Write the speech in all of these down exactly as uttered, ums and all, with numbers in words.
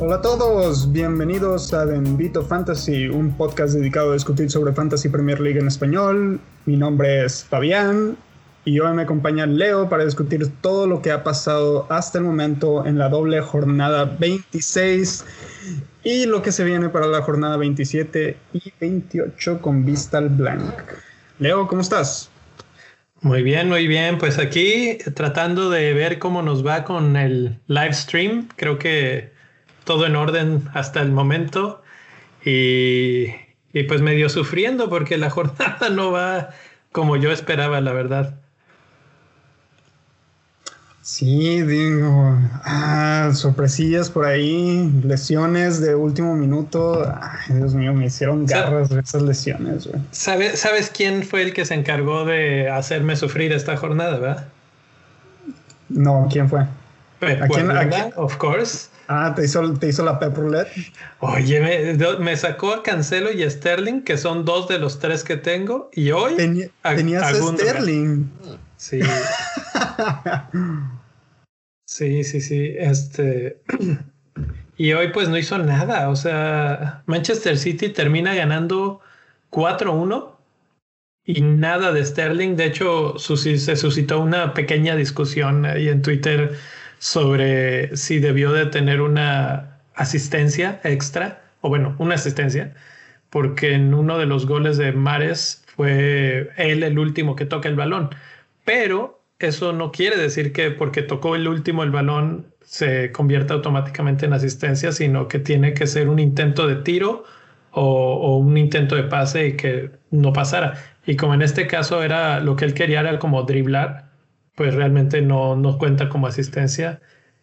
Hola a todos, bienvenidos a Bendito Fantasy, un podcast dedicado a discutir sobre Fantasy Premier League en español. Mi nombre es Fabián y hoy me acompaña Leo para discutir todo lo que ha pasado hasta el momento en la doble jornada veintiséis y lo que se viene para la jornada veintisiete y veintiocho con vista al blank. Leo, ¿cómo estás? Muy bien, muy bien. Pues aquí tratando de ver cómo nos va con el live stream. Creo que todo en orden hasta el momento y, y pues medio sufriendo porque la jornada no va como yo esperaba, la verdad. Sí, digo, ah, sorpresillas por ahí, lesiones de último minuto. Ay, Dios mío, me hicieron garras de esas lesiones, güey. ¿Sabe, ¿Sabes quién fue el que se encargó de hacerme sufrir esta jornada, verdad? No, ¿quién fue? Pep, ¿A quién, ¿a quién? Of course. Ah, ¿te hizo, te hizo la Pep Roulette? Oye, me, me sacó a Cancelo y a Sterling, que son dos de los tres que tengo, y hoy... Tenía, a, tenías a Sterling. Sí. sí, sí, sí. Este... Y hoy pues no hizo nada, o sea, Manchester City termina ganando cuatro uno y nada de Sterling. De hecho, su, se suscitó una pequeña discusión ahí en Twitter sobre si debió de tener una asistencia extra, o bueno, una asistencia, porque en uno de los goles de Mahrez fue él el último que toca el balón, pero eso no quiere decir que porque tocó el último el balón se convierta automáticamente en asistencia, sino que tiene que ser un intento de tiro o, o un intento de pase y que no pasara, y como en este caso era lo que él quería, era como driblar, pues realmente no, no cuenta como asistencia.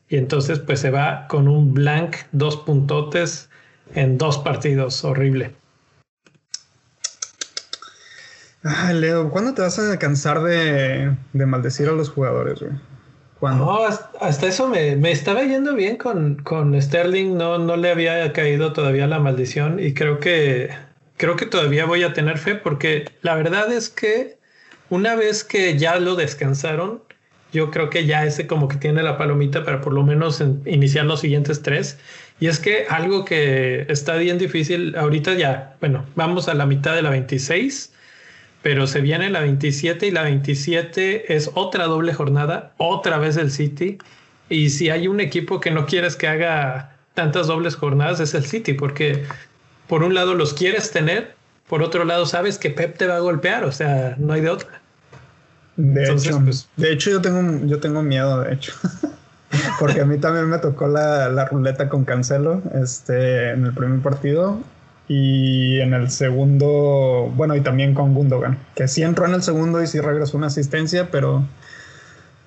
Y entonces pues se va con un blank, dos puntotes en dos partidos. Horrible. Ay, Leo, ¿cuándo te vas a cansar de, de maldecir a los jugadores, güey? ¿Cuándo? No, hasta eso me, me estaba yendo bien con, con Sterling. No, no le había caído todavía la maldición. Y creo que, creo que todavía voy a tener fe, porque la verdad es que una vez que ya lo descansaron, yo creo que ya ese como que tiene la palomita para por lo menos iniciar los siguientes tres. Y es que algo que está bien difícil ahorita ya, bueno, vamos a la mitad de la veintiséis, pero se viene la veintisiete y la veintisiete es otra doble jornada, otra vez el City. Y si hay un equipo que no quieres que haga tantas dobles jornadas es el City, porque por un lado los quieres tener, por otro lado sabes que Pep te va a golpear, o sea, no hay de otra. De Entonces, hecho, pues, de hecho yo tengo yo tengo miedo, de hecho, porque a mí también me tocó la, la ruleta con Cancelo, este, en el primer partido y en el segundo, bueno, y también con Gundogan, que sí entró en el segundo y sí regresó una asistencia, pero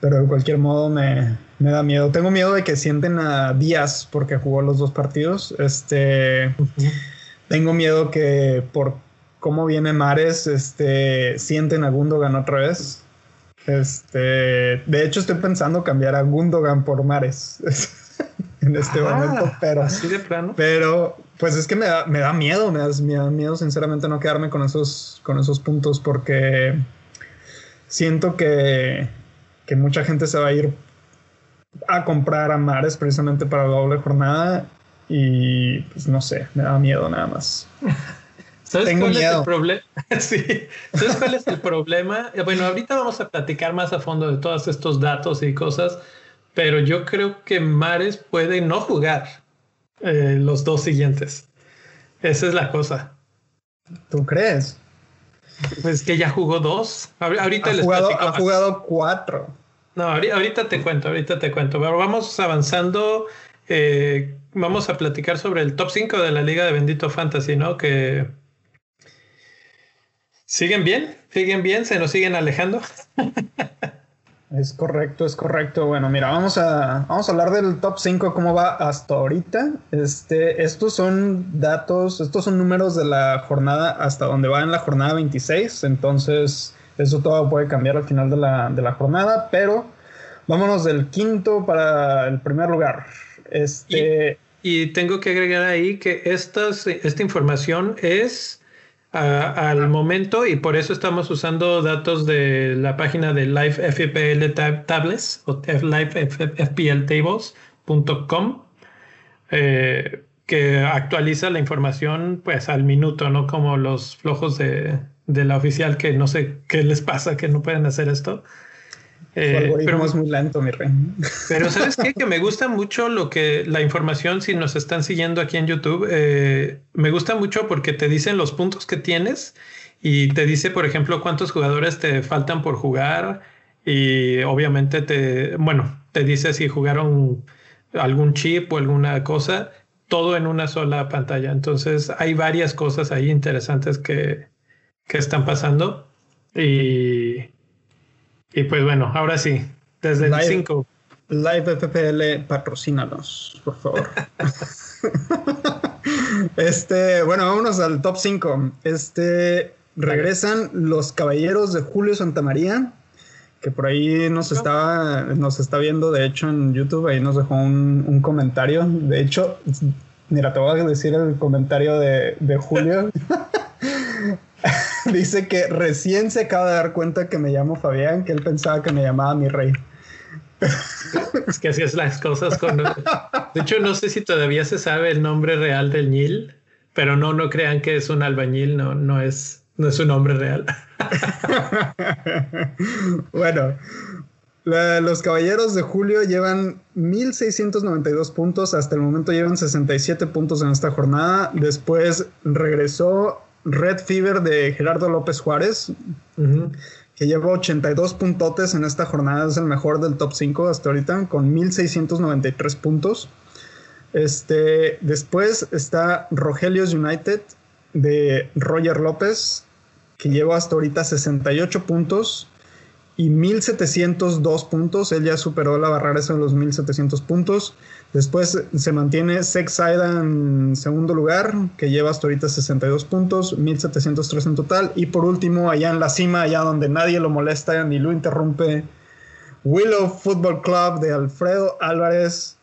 pero de cualquier modo me, me da miedo. Tengo miedo de que sienten a Díaz porque jugó los dos partidos, este, uh-huh. Tengo miedo que por cómo viene Mahrez, este, sienten a Gundogan otra vez. Este, de hecho, estoy pensando cambiar a Gundogan por Mahrez en este ah, momento. Pero, así de plano. Pero, pues es que me da, me da miedo, me da, me da miedo, sinceramente, no quedarme con esos, con esos puntos, porque siento que, que mucha gente se va a ir a comprar a Mahrez precisamente para la doble jornada y, pues, no sé, me da miedo nada más. ¿Sabes Tengo cuál miedo. es el problema? Sí. ¿Sabes cuál es el problema? Bueno, ahorita vamos a platicar más a fondo de todos estos datos y cosas, pero yo creo que Mahrez puede no jugar eh, los dos siguientes. Esa es la cosa. ¿Tú crees? Pues que ya jugó dos. Ahorita ha les jugado, platico. Ha más. jugado cuatro. No, ahorita te cuento, ahorita te cuento. Pero vamos avanzando. Eh, vamos a platicar sobre el top cinco de la Liga de Bendito Fantasy, ¿no? Que... ¿Siguen bien? ¿Siguen bien? ¿Se nos siguen alejando? Es correcto, es correcto. Bueno, mira, vamos a, vamos a hablar del top cinco, cómo va hasta ahorita. Este, estos son datos, estos son números de la jornada hasta donde va en la jornada veintiséis. Entonces, eso todo puede cambiar al final de la, de la jornada, pero vámonos del quinto para el primer lugar. Este... Y, y tengo que agregar ahí que esta, esta información es... a, al momento, y por eso estamos usando datos de la página de Live F P L tab Tables o live f p l tables punto com, eh, que actualiza la información pues al minuto, no como los flojos de, de la oficial, que no sé qué les pasa, que no pueden hacer esto. Eh, pero es muy lento, mi rey. Pero ¿sabes qué? Que me gusta mucho lo que la información, si nos están siguiendo aquí en YouTube, eh, me gusta mucho porque te dicen los puntos que tienes y te dice, por ejemplo, cuántos jugadores te faltan por jugar, y obviamente te, bueno, te dice si jugaron algún chip o alguna cosa, todo en una sola pantalla. Entonces hay varias cosas ahí interesantes que, que están pasando. Y... Y pues bueno, ahora sí, desde el cinco. Live F P L, patrocínanos, por favor. este, bueno, vámonos al top cinco. Este, regresan los caballeros de Julio Santamaría, que por ahí nos estaba, nos está viendo, de hecho, en YouTube. Ahí nos dejó un, un comentario. De hecho, mira, te voy a decir el comentario de, de Julio. Dice que recién se acaba de dar cuenta que me llamo Fabián, que él pensaba que me llamaba mi rey. Es que así es las cosas con... De hecho, no sé si todavía se sabe el nombre real del ñil, pero no, no crean que es un albañil, no, no es, no es un nombre real. Bueno, la, los caballeros de Julio llevan mil seiscientos noventa y dos puntos. Hasta el momento llevan sesenta y siete puntos en esta jornada. Después regresó Red Fever de Gerardo López Juárez, uh-huh. que lleva ochenta y dos puntotes en esta jornada. Es el mejor del top cinco hasta ahorita, con mil seiscientos noventa y tres puntos. Este, después está Rogelios United de Roger López, que lleva hasta ahorita sesenta y ocho puntos y mil setecientos dos puntos. Él ya superó la barrera esa de los mil setecientos puntos. Después se mantiene Sexaida en segundo lugar, que lleva hasta ahorita sesenta y dos puntos, mil setecientos tres en total. Y por último, allá en la cima, allá donde nadie lo molesta ni lo interrumpe, Willow Football Club de Alfredo Álvarez,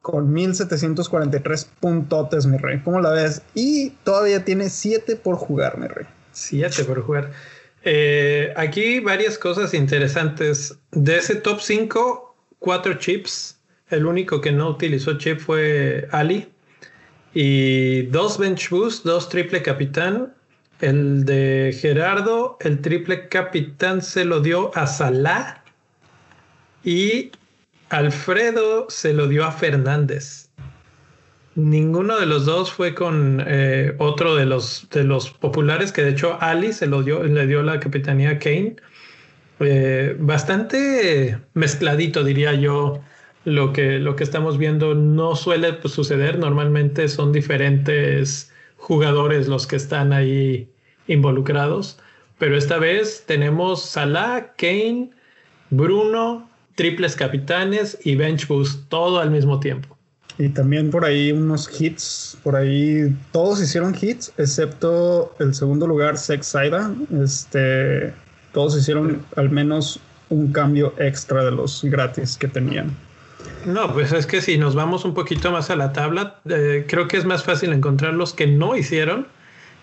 con mil setecientos cuarenta y tres puntotes, mi rey. ¿Cómo la ves? Y todavía tiene siete por jugar, mi rey. siete por jugar. Eh, aquí varias cosas interesantes. De ese top cinco, cuatro chips. El único que no utilizó chip fue Ali. Y dos bench boost, dos triple capitán. El de Gerardo, el triple capitán se lo dio a Salah. Y Alfredo se lo dio a Fernández. Ninguno de los dos fue con eh, otro de los, de los populares, que de hecho Ali se lo dio, le dio la capitanía a Kane. Eh, bastante mezcladito, diría yo. Lo que, lo que estamos viendo no suele pues, suceder. Normalmente son diferentes jugadores los que están ahí involucrados. Pero esta vez tenemos Salah, Kane, Bruno, triples capitanes y bench boost, todo al mismo tiempo. Y también por ahí unos hits. Por ahí todos hicieron hits, excepto el segundo lugar, Sexaida. Este, todos hicieron al menos un cambio extra de los gratis que tenían. No, pues es que si nos vamos un poquito más a la tabla, eh, creo que es más fácil encontrar los que no hicieron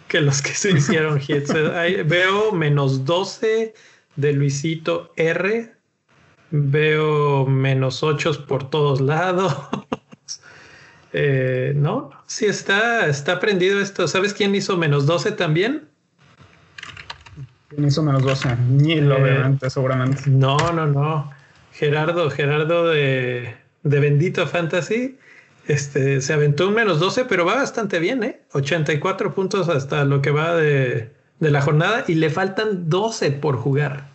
que los que se hicieron hits. Ahí veo menos doce de Luisito R. Veo menos ocho por todos lados. eh, no, sí está, está prendido esto. ¿Sabes quién hizo menos doce también? ¿Quién hizo menos doce? Ni lo veo antes, seguramente. No, no, no. Gerardo, Gerardo de, de Bendito Fantasy, este, se aventó un menos doce, pero va bastante bien, ¿eh? ochenta y cuatro puntos hasta lo que va de, de la jornada, y le faltan doce por jugar.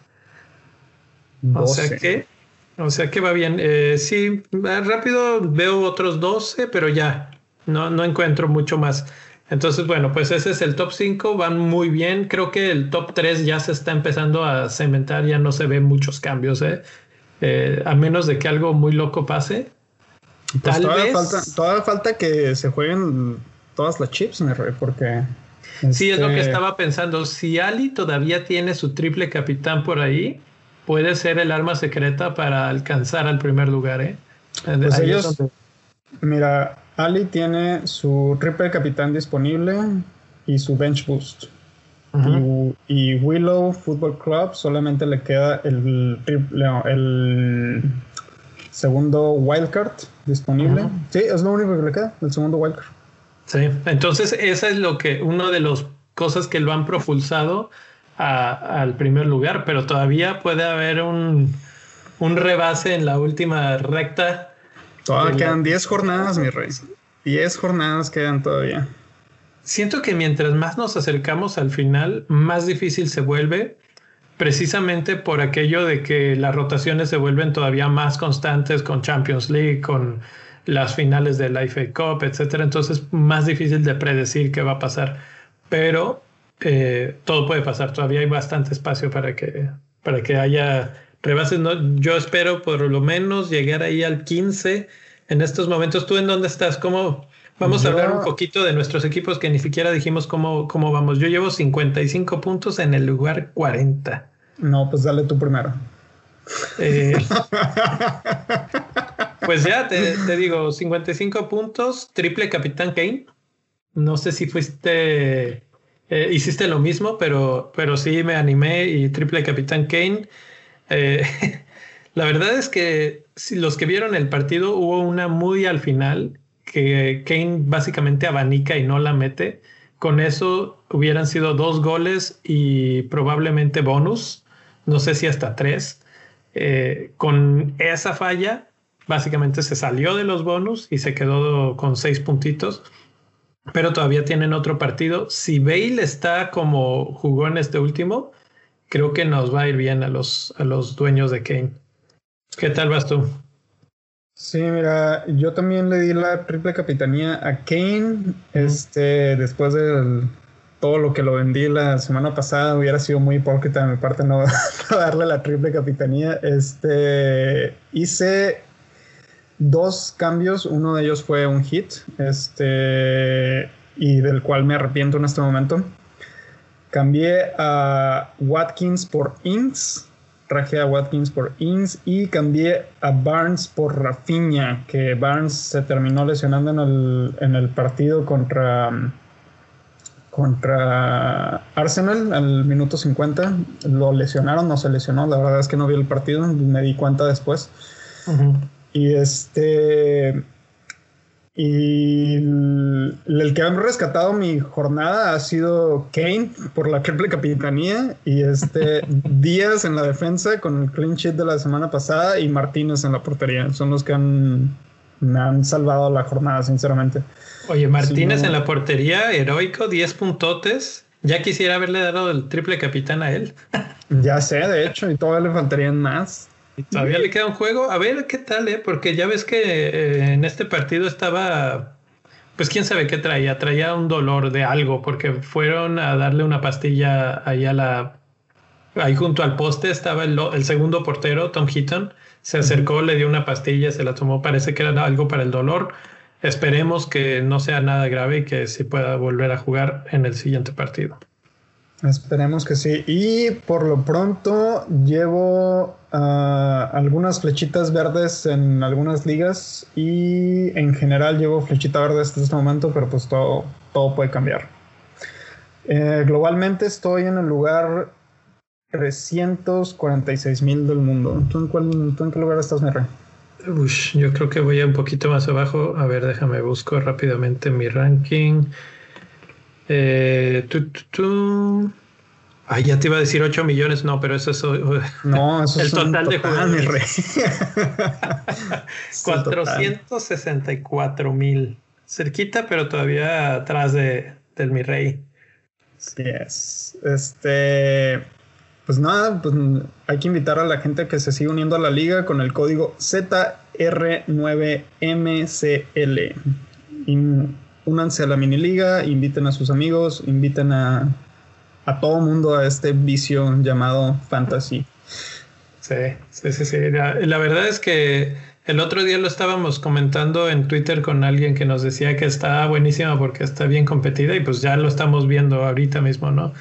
doce. O sea que, o sea que va bien. Eh, sí, rápido veo otros doce, pero ya no, no encuentro mucho más. Entonces, bueno, pues ese es el top cinco, van muy bien. Creo que el top tres ya se está empezando a cementar, ya no se ven muchos cambios, ¿eh? Eh, a menos de que algo muy loco pase. Pues tal toda vez falta, toda falta que se jueguen todas las chips, me re, porque este... sí, es lo que estaba pensando. Si Ali todavía tiene su triple capitán por ahí, puede ser el arma secreta para alcanzar al primer lugar, ¿eh? Pues ellos, donde... mira, Ali tiene su triple capitán disponible y su bench boost. Uh-huh. Y, y Willow Football Club solamente le queda el, no, el segundo wildcard disponible. Uh-huh. Sí, es lo único que le queda, el segundo wildcard. Sí, entonces esa es lo que una de las cosas que lo han propulsado a, al primer lugar, pero todavía puede haber un, un rebase en la última recta. Todavía quedan diez jornadas, mi rey. diez jornadas quedan todavía. Siento que mientras más nos acercamos al final, más difícil se vuelve, precisamente por aquello de que las rotaciones se vuelven todavía más constantes con Champions League, con las finales de la F A Cup, etcétera. Entonces, más difícil de predecir qué va a pasar. Pero eh, todo puede pasar. Todavía hay bastante espacio para que, para que haya rebases, ¿no? Yo espero por lo menos llegar ahí al quince en estos momentos. ¿Tú en dónde estás? ¿Cómo...? Vamos a hablar un poquito de nuestros equipos que ni siquiera dijimos cómo, cómo vamos. Yo llevo cincuenta y cinco puntos en el lugar cuarenta. No, pues dale tú primero. Eh, pues ya, te, te digo, cincuenta y cinco puntos, triple Capitán Kane. No sé si fuiste, eh, hiciste lo mismo, pero, pero sí me animé y triple Capitán Kane. Eh, la verdad es que si los que vieron el partido hubo una muy al final que Kane básicamente abanica y no la mete. Con eso hubieran sido dos goles y probablemente bonus, no sé si hasta tres. Eh, con esa falla básicamente se salió de los bonus y se quedó con seis puntitos, pero todavía tienen otro partido. Si Bale está como jugó en este último, creo que nos va a ir bien a los, a los dueños de Kane. ¿Qué tal vas tú? Sí, mira, yo también le di la triple capitanía a Kane. Este, después de todo lo que lo vendí la semana pasada, hubiera sido muy hipócrita de mi parte no, no darle la triple capitanía. Este, hice dos cambios, uno de ellos fue un hit, este, y del cual me arrepiento en este momento. Cambié a Watkins por Ings. Traje a Watkins por Ings y cambié a Barnes por Raphinha, que Barnes se terminó lesionando en el, en el partido contra, contra Arsenal al minuto cincuenta. Lo lesionaron, no se lesionó, la verdad es que no vi el partido, me di cuenta después. Uh-huh. Y este... Y el, el que han rescatado mi jornada ha sido Kane por la triple capitanía y este Díaz en la defensa con el clean sheet de la semana pasada y Martínez en la portería. Son los que han, me han salvado la jornada, sinceramente. Oye, Martínez si no... en la portería, heroico, diez puntotes. Ya quisiera haberle dado el triple capitán a él. Ya sé, de hecho, y todavía le faltarían más. Todavía le queda un juego. A ver qué tal, eh, porque ya ves que eh, en este partido estaba, pues quién sabe qué traía, traía un dolor de algo, porque fueron a darle una pastilla ahí a la, ahí junto al poste estaba el, el segundo portero, Tom Heaton, se acercó, uh-huh. le dio una pastilla, se la tomó, parece que era algo para el dolor. Esperemos que no sea nada grave y que sí pueda volver a jugar en el siguiente partido. Esperemos que sí. Y por lo pronto llevo uh, algunas flechitas verdes en algunas ligas y en general llevo flechita verde hasta este momento, pero pues todo, todo puede cambiar. Eh, globalmente estoy en el lugar trescientos cuarenta y seis mil del mundo. ¿Tú en, cuál, ¿Tú en qué lugar estás, mi rey? Ush, yo creo que voy a un poquito más abajo. A ver, déjame busco rápidamente mi ranking. Eh, tú, tú, tú. Ay, ya te iba a decir ocho millones, no, pero eso es, no, eso el es total, total de jugadores. cuatrocientos sesenta y cuatro mil. Cerquita, pero todavía atrás de, del mi rey. Sí, es. Este. Pues nada, pues hay que invitar a la gente que se sigue uniendo a la liga con el código Z R nueve M C L. In, Únanse a la mini liga, inviten a sus amigos, inviten a, a todo mundo a este vicio llamado fantasy. Sí, sí, sí, sí. La, la verdad es que el otro día lo estábamos comentando en Twitter con alguien que nos decía que está buenísima porque está bien competida y pues ya lo estamos viendo ahorita mismo, ¿no?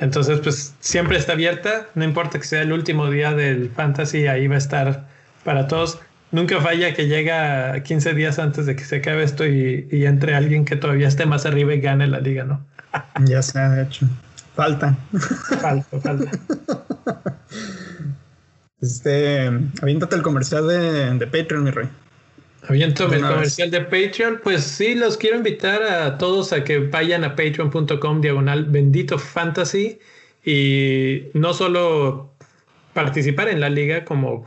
Entonces, pues siempre está abierta, no importa que sea el último día del fantasy, ahí va a estar para todos. Nunca falla que llega quince días antes de que se acabe esto y, y entre alguien que todavía esté más arriba y gane la liga, ¿no? Ya sea, de hecho. Falta. Falta, falta. Este, aviéntate el comercial de, de Patreon, mi rey. Aviéntame el comercial de Patreon. Pues sí, los quiero invitar a todos a que vayan a patreon.com diagonal Bendito Fantasy y no solo participar en la liga como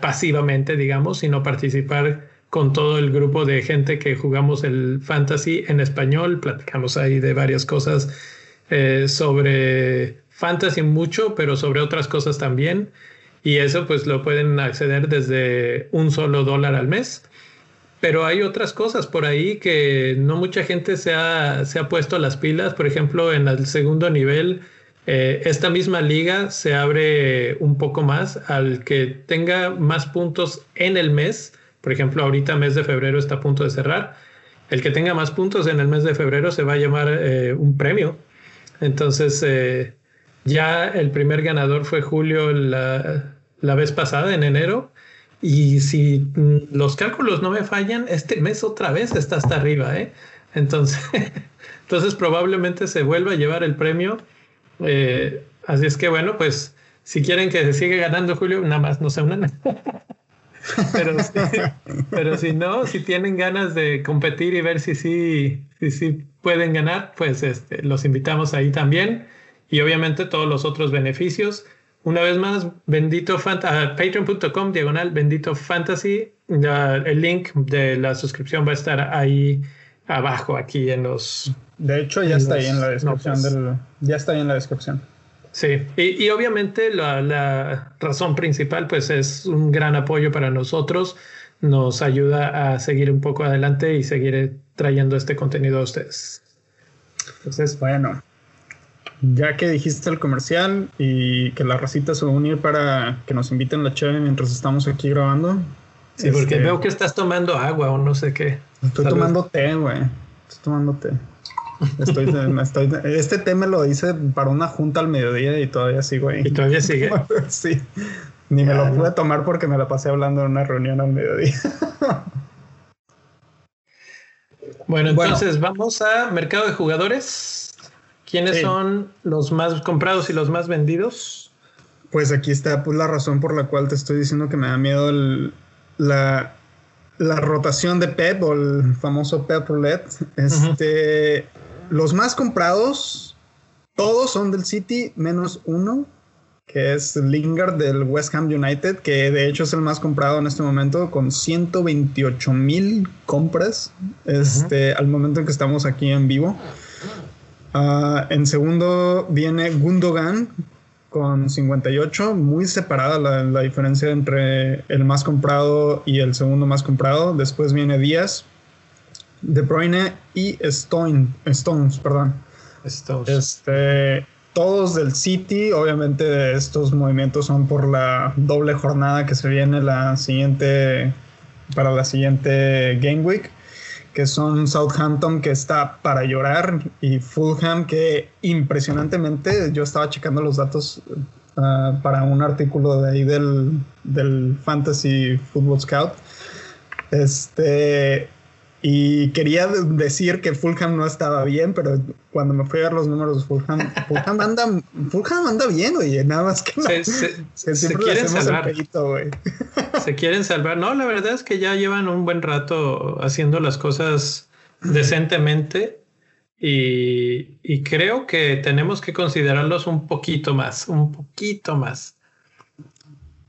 pasivamente, digamos, sino participar con todo el grupo de gente que jugamos el fantasy en español. Platicamos ahí de varias cosas eh, sobre fantasy mucho, pero sobre otras cosas también. Y eso pues lo pueden acceder desde un solo dólar al mes. Pero hay otras cosas por ahí que no mucha gente se ha, se ha puesto las pilas. Por ejemplo, en el segundo nivel, eh, esta misma liga se abre un poco más al que tenga más puntos en el mes. Por ejemplo, ahorita mes de febrero está a punto de cerrar. El que tenga más puntos en el mes de febrero se va a llamar eh, un premio. Entonces, eh, ya el primer ganador fue Julio la, la vez pasada, en enero. Y si los cálculos no me fallan, este mes otra vez está hasta arriba, ¿eh? Entonces, entonces probablemente se vuelva a llevar el premio. Eh, así es que, bueno, pues si quieren que se siga ganando Julio, nada más no se unan. Pero, sí, pero si no, si tienen ganas de competir y ver si sí, si sí pueden ganar, pues este, los invitamos ahí también. Y obviamente todos los otros beneficios. Una vez más, bendito fanta- uh, patreon punto com diagonal Bendito Fantasy. Uh, el link de la suscripción va a estar ahí abajo, aquí en los... De hecho, ya está los, ahí en la descripción. No, pues, del, ya está ahí en la descripción. Sí, y, y obviamente la, la razón principal pues es un gran apoyo para nosotros. Nos ayuda a seguir un poco adelante y seguir trayendo este contenido a ustedes. Entonces, bueno, ya que dijiste el comercial y que la racita se va a unir para que nos inviten la cheve mientras estamos aquí grabando. Sí, este, porque veo que estás tomando agua o no sé qué. Estoy Salud. tomando té, güey. Estoy tomando té. Estoy, estoy, este té me lo hice para una junta al mediodía y todavía sigo ahí. ¿Y todavía sigue? Sí. Ni me ah, lo pude no. tomar porque me la pasé hablando en una reunión al mediodía. Bueno, entonces bueno. vamos a mercado de jugadores. ¿Quiénes sí. son los más comprados y los más vendidos? Pues aquí está pues, la razón por la cual te estoy diciendo que me da miedo el, la... la rotación de Pep o el famoso Pep Roulette. Este, uh-huh. Los más comprados, todos son del City, menos uno, que es Lingard del West Ham United, que de hecho es el más comprado en este momento, con ciento veintiocho mil compras este, uh-huh. al momento en que estamos aquí en vivo. Uh, en segundo viene Gundogan, con cincuenta y ocho, muy separada la, la diferencia entre el más comprado y el segundo más comprado. Después viene Díaz, De Bruyne y Stone, Stones, perdón. Stones. Este, todos del City. Obviamente estos movimientos son por la doble jornada que se viene la siguiente, para la siguiente Game Week, que son Southampton, que está para llorar, y Fulham, que impresionantemente, yo estaba checando los datos uh, para un artículo de ahí del, del Fantasy Football Scout, este, y quería decir que Fulham no estaba bien, pero cuando me fui a ver los números de Fulham, Fulham anda, Fulham anda bien, oye, nada más que... Se, la, se, que se quieren salvar. El pelito, güey. Se quieren salvar. No, la verdad es que ya llevan un buen rato haciendo las cosas decentemente y, y creo que tenemos que considerarlos un poquito más, un poquito más.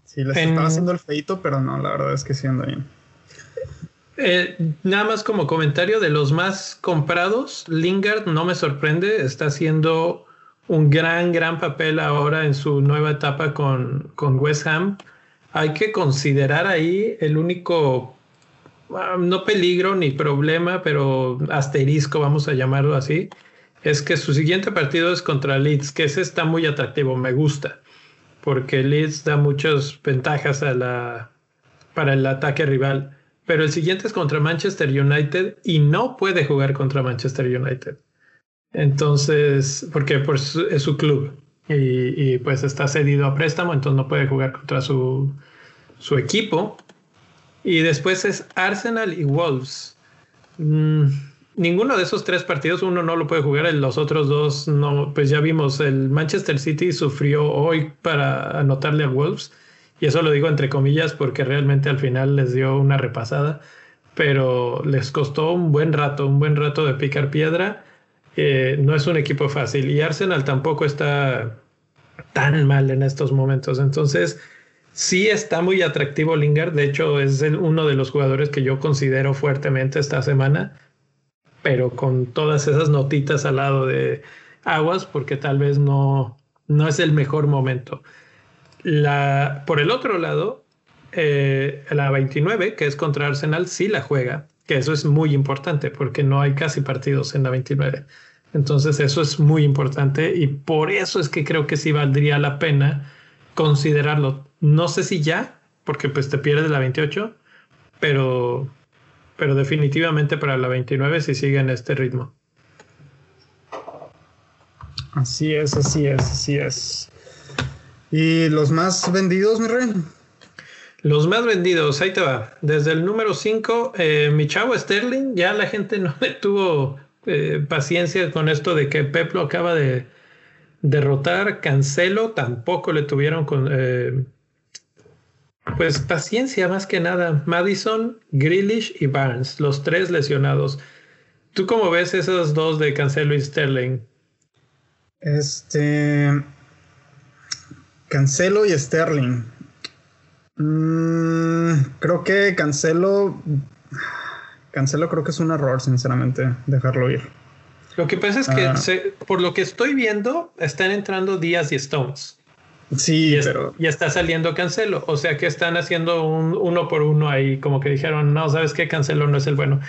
Sí, les en... estaba haciendo el feito, pero no, la verdad es que sí anda bien. Eh, nada más como comentario de los más comprados, Lingard no me sorprende, está haciendo un gran, gran papel ahora en su nueva etapa con, con West Ham. Hay que considerar ahí el único, no peligro ni problema, pero asterisco, vamos a llamarlo así, es que su siguiente partido es contra Leeds, que ese está muy atractivo, me gusta, porque Leeds da muchas ventajas a la, para el ataque rival. Pero el siguiente es contra Manchester United y no puede jugar contra Manchester United. Entonces, porque pues, es su club y, y pues está cedido a préstamo, entonces no puede jugar contra su, su equipo. Y después es Arsenal y Wolves. Mm, ninguno de esos tres partidos, uno no lo puede jugar, los otros dos no. Pues ya vimos, el Manchester City sufrió hoy para anotarle a Wolves, y eso lo digo entre comillas porque realmente al final les dio una repasada, pero les costó un buen rato, un buen rato de picar piedra. Eh, no es un equipo fácil, y Arsenal tampoco está tan mal en estos momentos, entonces sí está muy atractivo Lingard. De hecho es el, uno de los jugadores que yo considero fuertemente esta semana, pero con todas esas notitas al lado de aguas, porque tal vez no, no es el mejor momento. La, por el otro lado, eh, la veintinueve, que es contra Arsenal, sí la juega, que eso es muy importante porque no hay casi partidos en la veintinueve. Entonces eso es muy importante, y por eso es que creo que sí valdría la pena considerarlo. No sé si ya, porque pues te pierdes la veintiocho, pero, pero definitivamente para la veintinueve si siguen este ritmo. Así es, así es, así es. ¿Y los más vendidos, mi rey? Los más vendidos, ahí te va. Desde el número cinco, eh, mi chavo Sterling. Ya la gente no le tuvo eh, paciencia con esto de que Pep lo acaba de derrotar. Cancelo tampoco le tuvieron con, eh, pues, paciencia más que nada. Maddison, Grealish y Barnes, los tres lesionados. ¿Tú cómo ves esos dos de Cancelo y Sterling? Este... Cancelo y Sterling. Mm, creo que Cancelo... Cancelo creo que es un error, sinceramente, dejarlo ir. Lo que pasa es que, ah. se, por lo que estoy viendo, están entrando Díaz y Stones. Sí, y es, pero... Y está saliendo Cancelo. O sea que están haciendo un uno por uno ahí, como que dijeron, no, ¿sabes qué? Cancelo no es el bueno.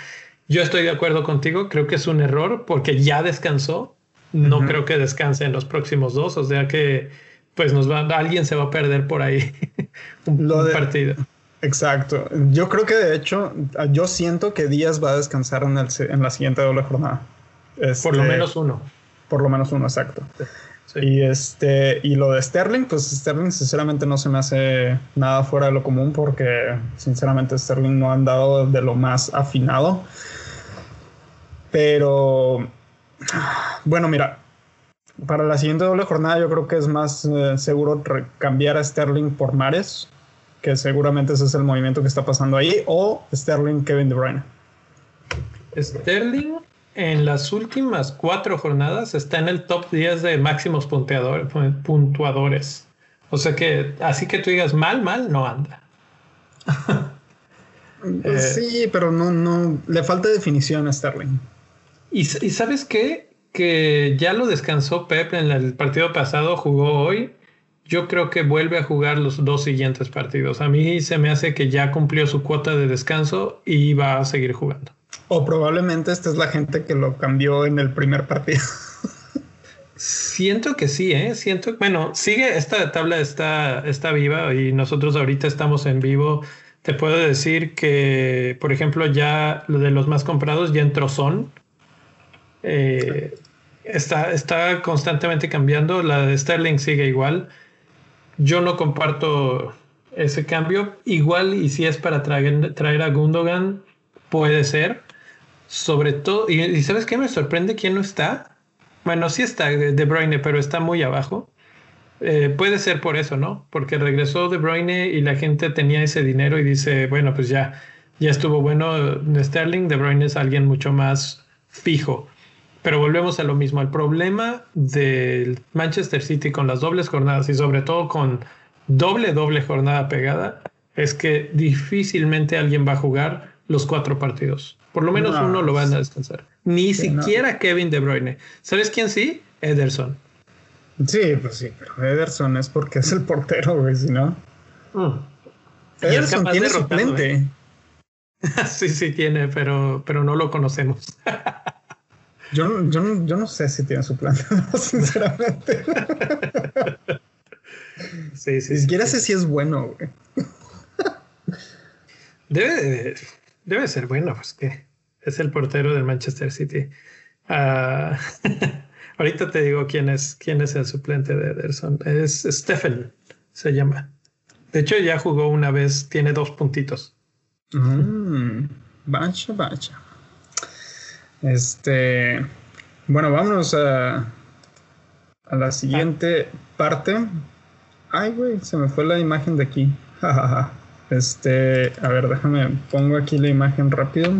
Yo estoy de acuerdo contigo, creo que es un error, porque ya descansó. No uh-huh. creo que descanse en los próximos dos, o sea que... pues nos va, alguien se va a perder por ahí un, Lo de, un partido. Exacto. Yo creo que de hecho, yo siento que Díaz va a descansar en, el, en la siguiente doble jornada. Este, por lo menos uno. Por lo menos uno, exacto. Sí. Y este y lo de Sterling, pues Sterling sinceramente no se me hace nada fuera de lo común, porque sinceramente Sterling no ha andado de lo más afinado. Pero bueno, mira, para la siguiente doble jornada yo creo que es más eh, seguro cambiar a Sterling por Mahrez, que seguramente ese es el movimiento que está pasando ahí, o Sterling Kevin De Bruyne. Sterling en las últimas cuatro jornadas está en el top diez de máximos punteador, puntuadores. O sea que, así que tú digas mal, mal, no anda. Sí, eh, pero no, no, le falta definición a Sterling. ¿Y, y sabes qué? Que ya lo descansó Pep en el partido pasado, jugó hoy. Yo creo que vuelve a jugar los dos siguientes partidos. A mí se me hace que ya cumplió su cuota de descanso y va a seguir jugando. O probablemente esta es la gente que lo cambió en el primer partido. Siento que sí, ¿eh? Siento... Bueno, sigue, esta tabla está, está viva y nosotros ahorita estamos en vivo. Te puedo decir que, por ejemplo, ya de los más comprados ya entró Son. Eh, está, está constantemente cambiando. La de Sterling sigue igual. Yo no comparto ese cambio. Igual y si es para traer, traer a Gundogan, puede ser. Sobre todo, y, y ¿sabes qué me sorprende? ¿Quién no está? Bueno, sí está De Bruyne, pero está muy abajo. Eh, puede ser por eso, ¿no? Porque regresó De Bruyne y la gente tenía ese dinero y dice, bueno, pues ya, ya estuvo bueno Sterling. De Bruyne es alguien mucho más fijo. Pero volvemos a lo mismo. El problema del Manchester City con las dobles jornadas y sobre todo con doble, doble jornada pegada es que difícilmente alguien va a jugar los cuatro partidos. Por lo menos no, uno lo van a descansar. Ni sí, siquiera no. Kevin De Bruyne. ¿Sabes quién sí? Ederson. Sí, pues sí, pero Ederson es porque es el portero, güey, si no. Mm. Ederson tiene suplente. sí, sí tiene, pero, pero no lo conocemos. Yo, yo, yo no sé si tiene su plan, sinceramente. Sí, sí, Ni siquiera sí. sé si es bueno, güey. Debe, debe ser bueno, pues que es el portero del Manchester City. Uh, ahorita te digo quién es, quién es el suplente de Ederson. Es Stephen, se llama. De hecho, ya jugó una vez, tiene dos puntitos. Mm, bacha, bacha. Este, bueno, vámonos a, a la siguiente parte. Ay, güey, se me fue la imagen de aquí. Este, a ver, déjame, pongo aquí la imagen rápido.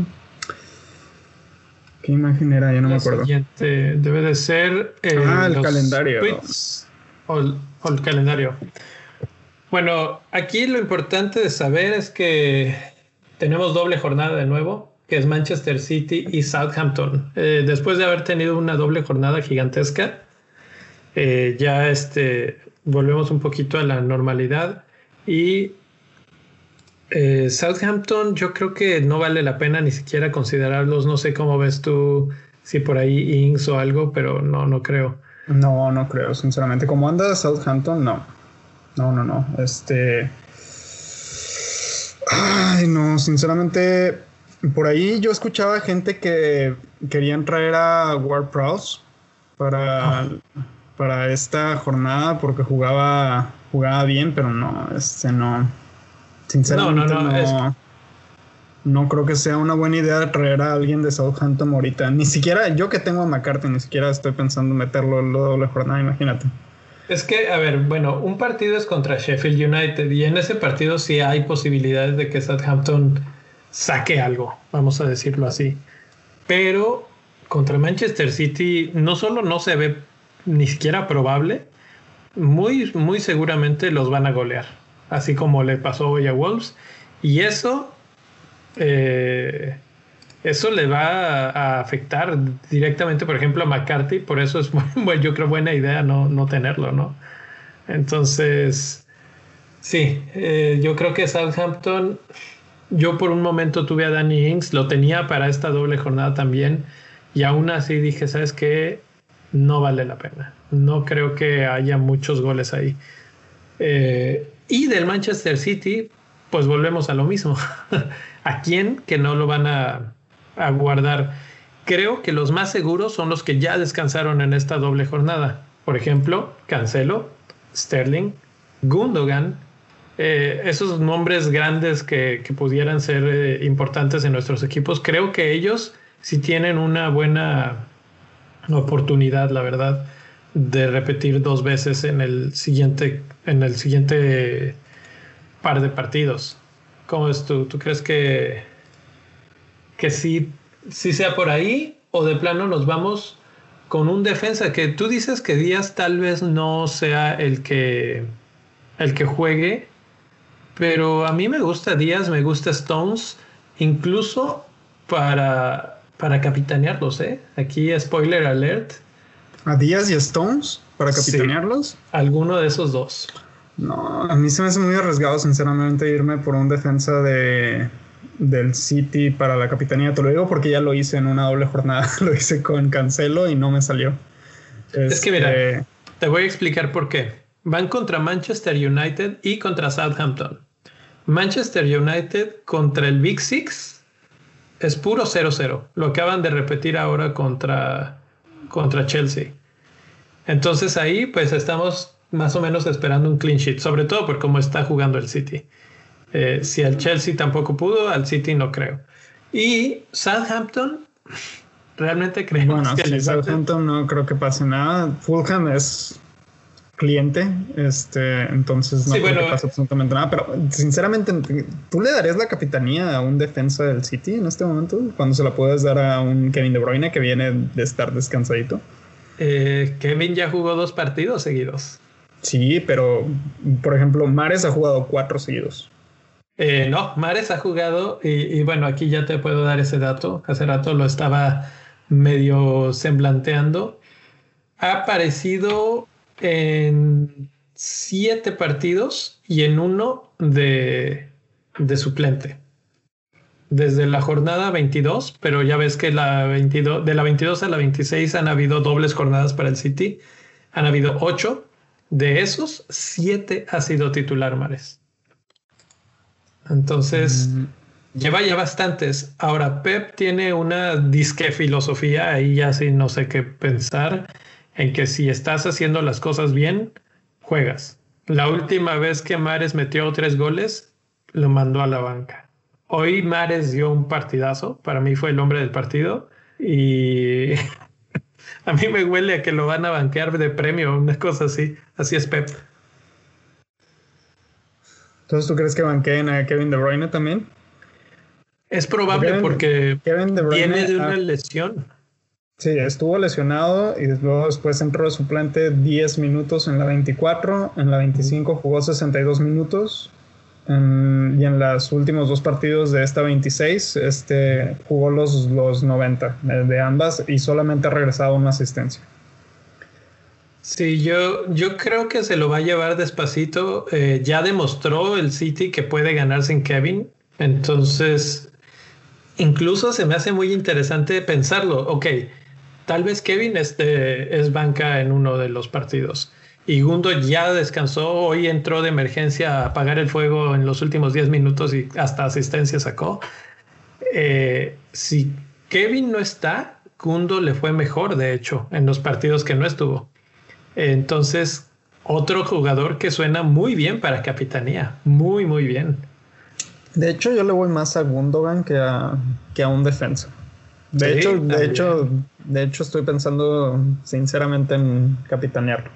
¿Qué imagen era? Ya no la me acuerdo. Siguiente debe de ser eh, ah, el calendario. O el, o el calendario. Bueno, aquí lo importante de saber es que tenemos doble jornada de nuevo, que es Manchester City y Southampton. Eh, después de haber tenido una doble jornada gigantesca, eh, ya este, volvemos un poquito a la normalidad. Y eh, Southampton, yo creo que no vale la pena ni siquiera considerarlos. No sé cómo ves tú, si por ahí Ings o algo, pero no, no creo. No, no creo, sinceramente. Como anda Southampton, no. No, no, no. Este... Ay, no, sinceramente... Por ahí yo escuchaba gente que querían traer a Ward Prowse para, para esta jornada porque jugaba jugaba bien, pero no, este no. Sinceramente no, no, no, no, es... no creo que sea una buena idea traer a alguien de Southampton ahorita. Ni siquiera yo que tengo a McCarthy, ni siquiera estoy pensando meterlo en la doble jornada, imagínate. Es que, a ver, bueno, un partido es contra Sheffield United y en ese partido sí hay posibilidades de que Southampton saque algo, vamos a decirlo así. Pero contra Manchester City no solo no se ve ni siquiera probable, muy, muy seguramente los van a golear, así como le pasó hoy a Wolves. Y eso, eh, eso le va a afectar directamente, por ejemplo, a McCarthy. Por eso es, bueno, yo creo buena idea no, no tenerlo, ¿no? Entonces, sí, eh, yo creo que Southampton... Yo por un momento tuve a Danny Ings, lo tenía para esta doble jornada también, y aún así dije, ¿sabes qué? No vale la pena. No creo que haya muchos goles ahí. Eh, y del Manchester City, pues volvemos a lo mismo. ¿A quién que no lo van a, a guardar? Creo que los más seguros son los que ya descansaron en esta doble jornada. Por ejemplo, Cancelo, Sterling, Gundogan... Eh, esos nombres grandes que, que pudieran ser eh, importantes en nuestros equipos, creo que ellos sí tienen una buena oportunidad, la verdad, de repetir dos veces en el siguiente, en el siguiente par de partidos. ¿Cómo es tú? ¿Tú crees que, que sí, sí sea por ahí? ¿O de plano nos vamos con un defensa? Que tú dices que Díaz tal vez no sea el que, el que juegue. Pero a mí me gusta Díaz, me gusta Stones, incluso para, para capitanearlos, ¿eh? Aquí, spoiler alert. ¿A Díaz y a Stones para capitanearlos? Sí, alguno de esos dos. No, a mí se me hace muy arriesgado, sinceramente, irme por un defensa de del City para la capitanía. Te lo digo porque ya lo hice en una doble jornada. Lo hice con Cancelo y no me salió. Es, es que mira, te voy a explicar por qué. Van contra Manchester United y contra Southampton. Manchester United contra el Big Six es puro cero cero. Lo acaban de repetir ahora contra, contra Chelsea. Entonces ahí pues estamos más o menos esperando un clean sheet, sobre todo por cómo está jugando el City. Eh, si al Chelsea tampoco pudo, al City no creo. Y Southampton, realmente creemos bueno, que... Bueno, si Southampton no creo que pase nada. Fulham es... cliente, este, entonces no sí, bueno, pasa absolutamente nada, pero sinceramente, ¿tú le darías la capitanía a un defensa del City en este momento? Cuando se la puedes dar a un Kevin De Bruyne que viene de estar descansadito. Eh, Kevin ya jugó dos partidos seguidos. Sí, pero por ejemplo, Mahrez ha jugado cuatro seguidos. Eh, no, Mahrez ha jugado y, y bueno, aquí ya te puedo dar ese dato. Hace rato lo estaba medio semblanteando. Ha aparecido en siete partidos y en uno de, de suplente desde la jornada veintidós, pero ya ves que la veintidós, de la veintidós a la veintiséis han habido dobles jornadas para el City, han habido ocho, de esos siete ha sido titular Mahrez. Entonces mm. lleva ya bastantes. Ahora Pep tiene una disque filosofía, ahí ya sí no sé qué pensar, en que si estás haciendo las cosas bien, juegas. La última vez que Mahrez metió tres goles, lo mandó a la banca. Hoy Mahrez dio un partidazo. Para mí fue el hombre del partido. y a mí me huele a que lo van a banquear de premio, una cosa así. Así es Pep. Entonces, ¿tú crees que banqueen a Kevin De Bruyne también? Es probable Kevin, porque Kevin De Bruyne viene de una ah, lesión. Sí, estuvo lesionado y luego después entró de suplente diez minutos en la veinticuatro, en la veinticinco jugó sesenta y dos minutos en, y en los últimos dos partidos de esta veintiséis este, jugó los, los noventa de ambas y solamente ha regresado una asistencia. Sí, yo, yo creo que se lo va a llevar despacito. Eh, ya demostró el City que puede ganar sin Kevin. Entonces, incluso se me hace muy interesante pensarlo. Ok, tal vez Kevin este, es banca en uno de los partidos. Y Gundo ya descansó. Hoy entró de emergencia a apagar el fuego en los últimos diez minutos y hasta asistencia sacó. Eh, si Kevin no está, Gundo le fue mejor, de hecho, en los partidos que no estuvo. Entonces, otro jugador que suena muy bien para capitanía. Muy, muy bien. De hecho, yo le voy más a Gundogan que a, que a un defensa. De, sí, hecho, de, hecho, de hecho, estoy pensando sinceramente en capitanearlo.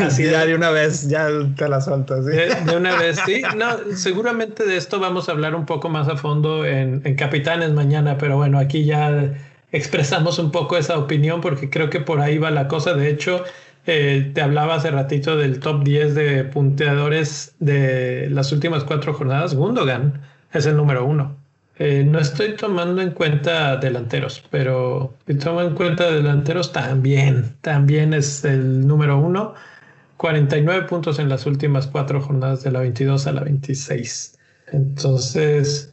Así ya de una vez, ya te la sueltas. ¿Sí? De, de una vez, sí. No, seguramente de esto vamos a hablar un poco más a fondo en, en Capitanes mañana, pero bueno, aquí ya expresamos un poco esa opinión porque creo que por ahí va la cosa. De hecho, eh, te hablaba hace ratito del top diez de punteadores de las últimas cuatro jornadas. Gundogan es el número uno. Eh, no estoy tomando en cuenta delanteros, pero si tomo en cuenta delanteros también. También es el número uno. cuarenta y nueve puntos en las últimas cuatro jornadas de la veintidós a la veintiséis. Entonces,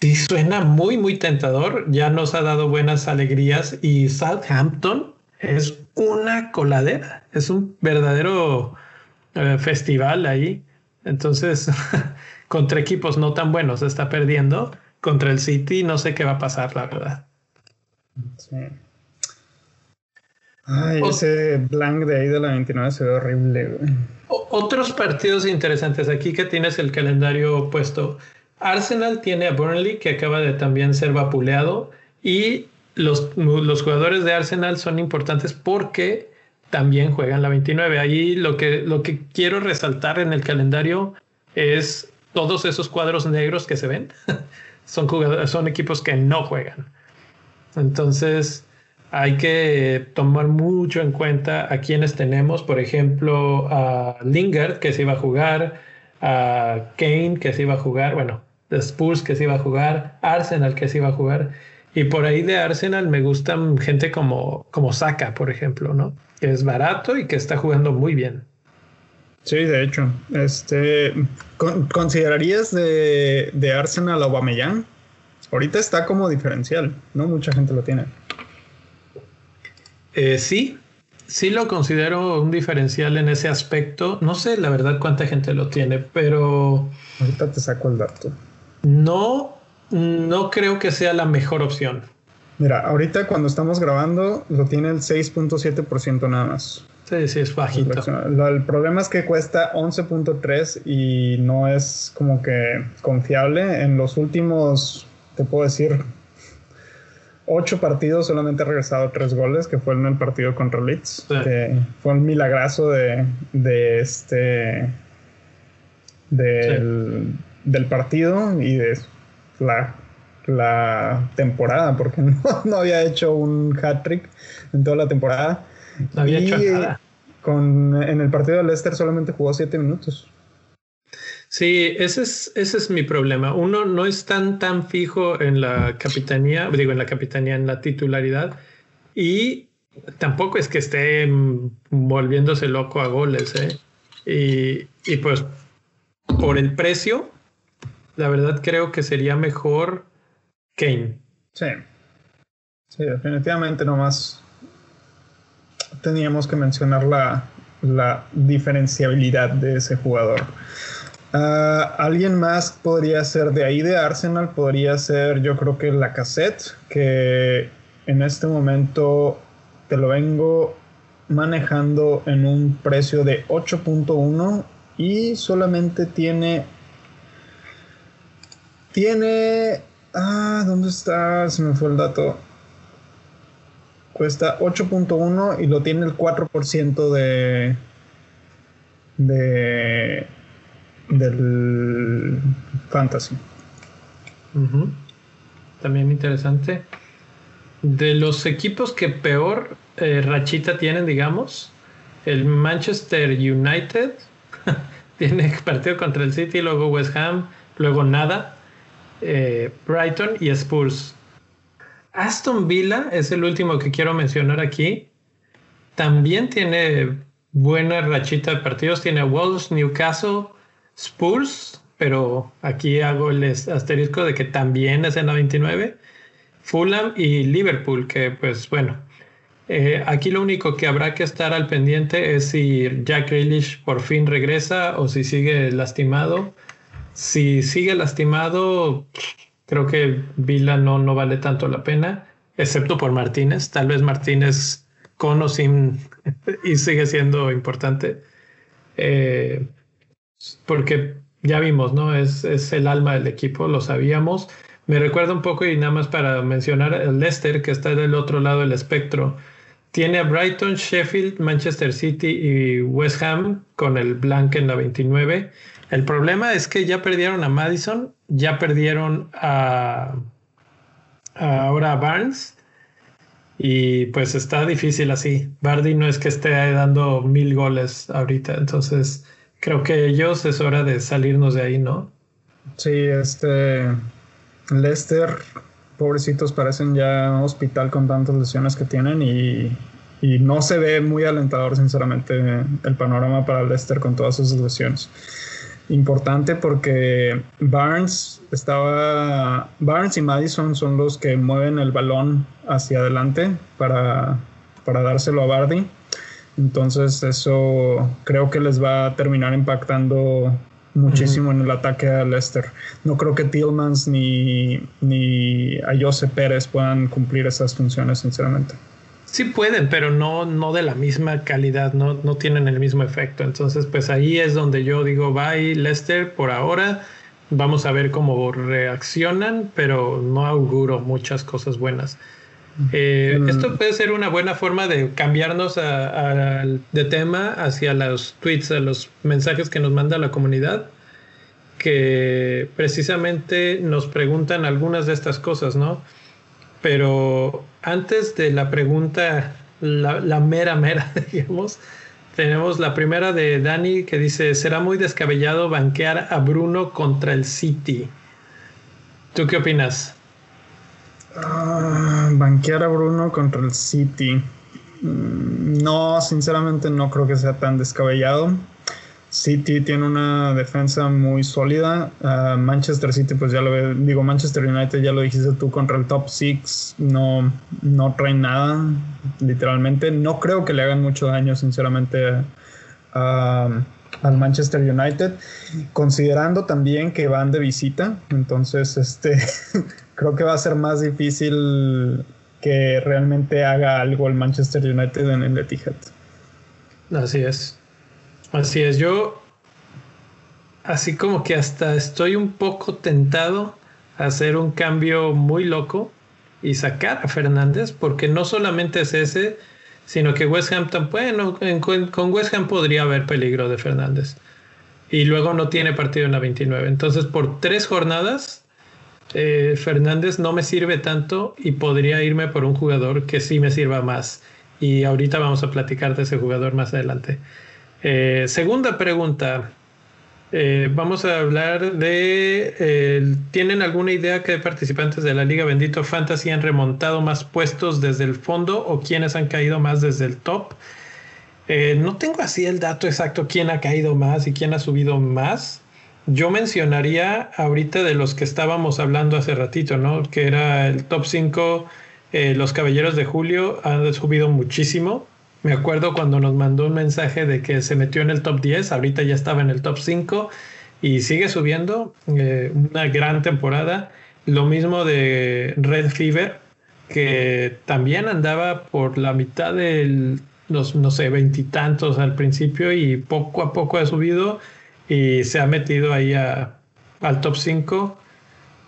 sí, suena muy, muy tentador. Ya nos ha dado buenas alegrías y Southampton es una coladera. Es un verdadero eh, festival ahí. Entonces, contra equipos no tan buenos está perdiendo. Contra el City no sé qué va a pasar, la verdad. Sí. Ay, o- ese blank de ahí de la veintinueve se ve horrible, güey. O- otros partidos interesantes. Aquí que tienes el calendario puesto. Arsenal tiene a Burnley, que acaba de también ser vapuleado, y los, los jugadores de Arsenal son importantes porque también juegan la veintinueve. Ahí lo que, lo que quiero resaltar en el calendario es todos esos cuadros negros que se ven. Son, jugadores, son equipos que no juegan. Entonces hay que tomar mucho en cuenta a quienes tenemos. Por ejemplo, a Lingard, que se iba a jugar, a Kane, que se iba a jugar, bueno, Spurs que se iba a jugar, Arsenal que se iba a jugar, y por ahí de Arsenal me gustan gente como como Saka, por ejemplo, ¿no? Que es barato y que está jugando muy bien. Sí, de hecho, este, con, ¿considerarías de, de Arsenal a Aubameyang? Ahorita está como diferencial, no mucha gente lo tiene. Eh, sí, sí lo considero un diferencial en ese aspecto. No sé, la verdad, cuánta gente lo tiene, pero ahorita te saco el dato. No, no creo que sea la mejor opción. Mira, ahorita cuando estamos grabando lo tiene el seis punto siete por ciento nada más. Sí, sí, es bajito. El problema es que cuesta once punto tres y no es como que confiable. En los últimos, te puedo decir, ocho partidos solamente ha regresado tres goles, que fue en el partido contra Leeds. Sí. Que fue un milagrazo de, de este de sí. el, del partido y de la, la temporada, porque no, no había hecho un hat-trick en toda la temporada. No había y hecho nada. Con, en el partido de Leicester solamente jugó siete minutos. Sí, ese es, ese es mi problema. Uno no es tan, tan fijo en la capitanía, digo en la capitanía, en la titularidad, y tampoco es que esté volviéndose loco a goles, ¿eh? Y, y pues por el precio, la verdad creo que sería mejor Kane. Sí, sí, definitivamente nomás teníamos que mencionar la, la diferenciabilidad de ese jugador. Uh, alguien más podría ser de ahí de Arsenal, podría ser yo creo que Lacazette, que en este momento te lo vengo manejando en un precio de ocho punto uno y solamente tiene tiene Ah, ¿dónde está? Se me fue el dato. Cuesta ocho punto uno y lo tiene el cuatro por ciento de, de del Fantasy. Uh-huh. También interesante. De los equipos que peor eh, rachita tienen, digamos, el Manchester United tiene partido contra el City, luego West Ham, luego nada, eh, Brighton y Spurs. Aston Villa es el último que quiero mencionar aquí. También tiene buena rachita de partidos. Tiene Wolves, Newcastle, Spurs, pero aquí hago el asterisco de que también es en la veintinueve. Fulham y Liverpool, que pues bueno. Eh, aquí lo único que habrá que estar al pendiente es si Jack Grealish por fin regresa o si sigue lastimado. Si sigue lastimado... creo que Villa no, no vale tanto la pena, excepto por Martínez. Tal vez Martínez con o sin y sigue siendo importante. Eh, porque ya vimos, ¿no? Es, es el alma del equipo, lo sabíamos. Me recuerda un poco, y nada más para mencionar, el Leicester, que está del otro lado del espectro. Tiene a Brighton, Sheffield, Manchester City y West Ham con el blank en la veintinueve. El problema es que ya perdieron a Maddison, ya perdieron a, a ahora a Barnes, y pues está difícil así. Vardy no es que esté dando mil goles ahorita, entonces creo que ellos es hora de salirnos de ahí, ¿no? Sí, este Leicester, pobrecitos, parecen ya un hospital con tantas lesiones que tienen, y, y no se ve muy alentador, sinceramente, el panorama para Leicester con todas sus lesiones. Importante porque Barnes estaba Barnes y Maddison son los que mueven el balón hacia adelante para, para dárselo a Vardy. Entonces eso creo que les va a terminar impactando muchísimo uh-huh. en el ataque a Leicester. No creo que Tillmans ni, ni Ayose Pérez puedan cumplir esas funciones, sinceramente. Sí pueden, pero no, no de la misma calidad, no, no tienen el mismo efecto. Entonces, pues ahí es donde yo digo, bye Leicester por ahora. Vamos a ver cómo reaccionan, pero no auguro muchas cosas buenas. Eh, mm. Esto puede ser una buena forma de cambiarnos a, a, de tema hacia los tweets, a los mensajes que nos manda la comunidad, que precisamente nos preguntan algunas de estas cosas, ¿no? Pero antes de la pregunta, la, la mera, mera, digamos, tenemos la primera de Dani que dice, ¿será muy descabellado banquear a Bruno contra el City? ¿Tú qué opinas? Uh, banquear a Bruno contra el City. No, sinceramente no creo que sea tan descabellado. City tiene una defensa muy sólida. Uh, Manchester City, pues ya lo digo, Manchester United, ya lo dijiste tú, contra el top seis no, no traen nada, literalmente. No creo que le hagan mucho daño, sinceramente, uh, al Manchester United, considerando también que van de visita. Entonces, este, creo que va a ser más difícil que realmente haga algo el Manchester United en el Etihad. Así es. Así es, yo así como que hasta estoy un poco tentado a hacer un cambio muy loco y sacar a Fernández, porque no solamente es ese, sino que West Ham bueno, en, con West Ham podría haber peligro de Fernández, y luego no tiene partido en la veintinueve, entonces por tres jornadas eh, Fernández no me sirve tanto y podría irme por un jugador que sí me sirva más, y ahorita vamos a platicar de ese jugador más adelante. Eh, segunda pregunta, eh, vamos a hablar de eh, ¿tienen alguna idea que participantes de la Liga Bendito Fantasy han remontado más puestos desde el fondo o quiénes han caído más desde el top? Eh, no tengo así el dato exacto quién ha caído más y quién ha subido más. Yo mencionaría ahorita de los que estábamos hablando hace ratito, ¿no? Que era el top cinco, eh, los Caballeros de Julio han subido muchísimo. Me acuerdo cuando nos mandó un mensaje de que se metió en el top diez, ahorita ya estaba en el top cinco y sigue subiendo, eh, una gran temporada. Lo mismo de Red Fever, que también andaba por la mitad de los, no sé, veintitantos al principio y poco a poco ha subido y se ha metido ahí a, al top cinco.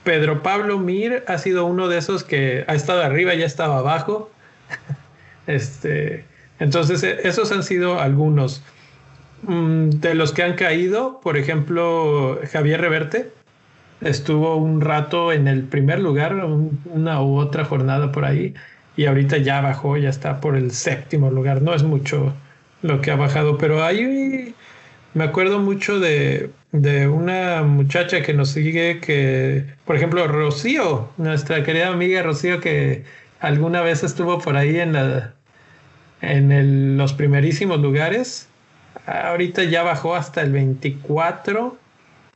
Pedro Pablo Mir ha sido uno de esos que ha estado arriba y ya estaba abajo. Este, entonces, esos han sido algunos. De los que han caído, por ejemplo, Javier Reverte estuvo un rato en el primer lugar, un, una u otra jornada por ahí, y ahorita ya bajó, ya está por el séptimo lugar. No es mucho lo que ha bajado, pero ahí me acuerdo mucho de, de una muchacha que nos sigue, que, por ejemplo, Rocío, nuestra querida amiga Rocío, que alguna vez estuvo por ahí en, la, en el, los primerísimos lugares. Ahorita ya bajó hasta el veinticuatro,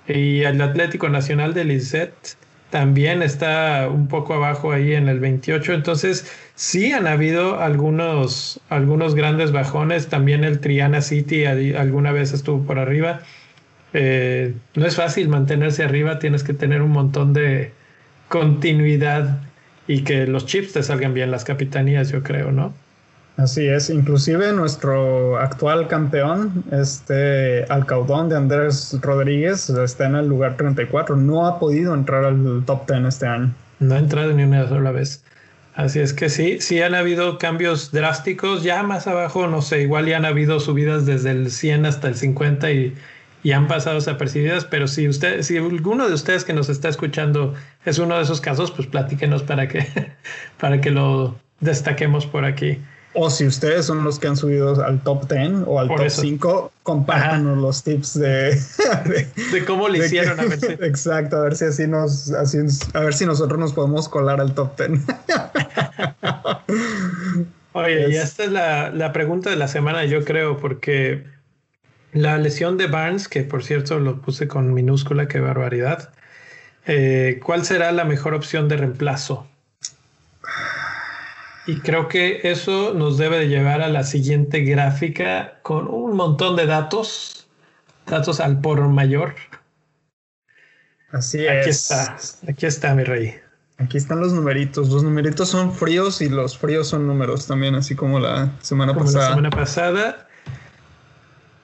y el Atlético Nacional de Lizette también está un poco abajo ahí en el veintiocho. Entonces sí han habido algunos, algunos grandes bajones. También el Triana City alguna vez estuvo por arriba. Eh, no es fácil mantenerse arriba, tienes que tener un montón de continuidad y que los chips te salgan bien, las capitanías, yo creo, ¿no? Así es, inclusive nuestro actual campeón, este Alcaudón de Andrés Rodríguez, está en el lugar treinta y cuatro, no ha podido entrar al top diez este año. No ha entrado ni una sola vez. Así es que sí, sí han habido cambios drásticos. Ya más abajo, no sé, igual ya han habido subidas desde el cien hasta el cincuenta y, y han pasado desapercibidas, pero si usted, si alguno de ustedes que nos está escuchando es uno de esos casos, pues platíquenos para que, para que lo destaquemos por aquí. O si ustedes son los que han subido al top diez o al por top eso. cinco, compártanos los tips de, de, de cómo le de hicieron. Que, a ver si. Exacto, a ver si así nos, así, a ver si nosotros nos podemos colar al top diez. Oye, es. Y esta es la, la pregunta de la semana, yo creo, porque la lesión de Barnes, que por cierto lo puse con minúscula, qué barbaridad. Eh, ¿cuál será la mejor opción de reemplazo? Y creo que eso nos debe de llevar a la siguiente gráfica con un montón de datos, datos al por mayor. Así es. Aquí está, aquí está, mi rey. Aquí están los numeritos. Los numeritos son fríos y los fríos son números también, así como la semana como pasada. la semana pasada.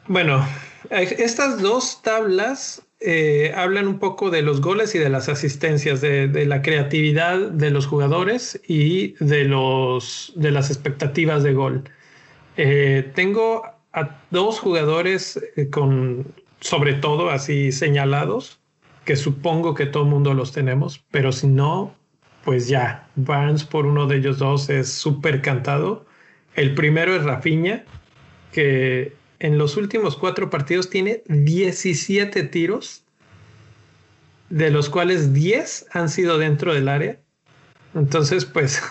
Bueno, estas dos tablas eh, hablan un poco de los goles y de las asistencias, de, de la creatividad de los jugadores y de, los, de las expectativas de gol. Eh, tengo a dos jugadores con, sobre todo así señalados, que supongo que todo el mundo los tenemos, pero si no, pues ya. Barnes por uno de ellos dos es súper cantado. El primero es Raphinha, que en los últimos cuatro partidos tiene diecisiete tiros, de los cuales diez han sido dentro del área. Entonces, pues,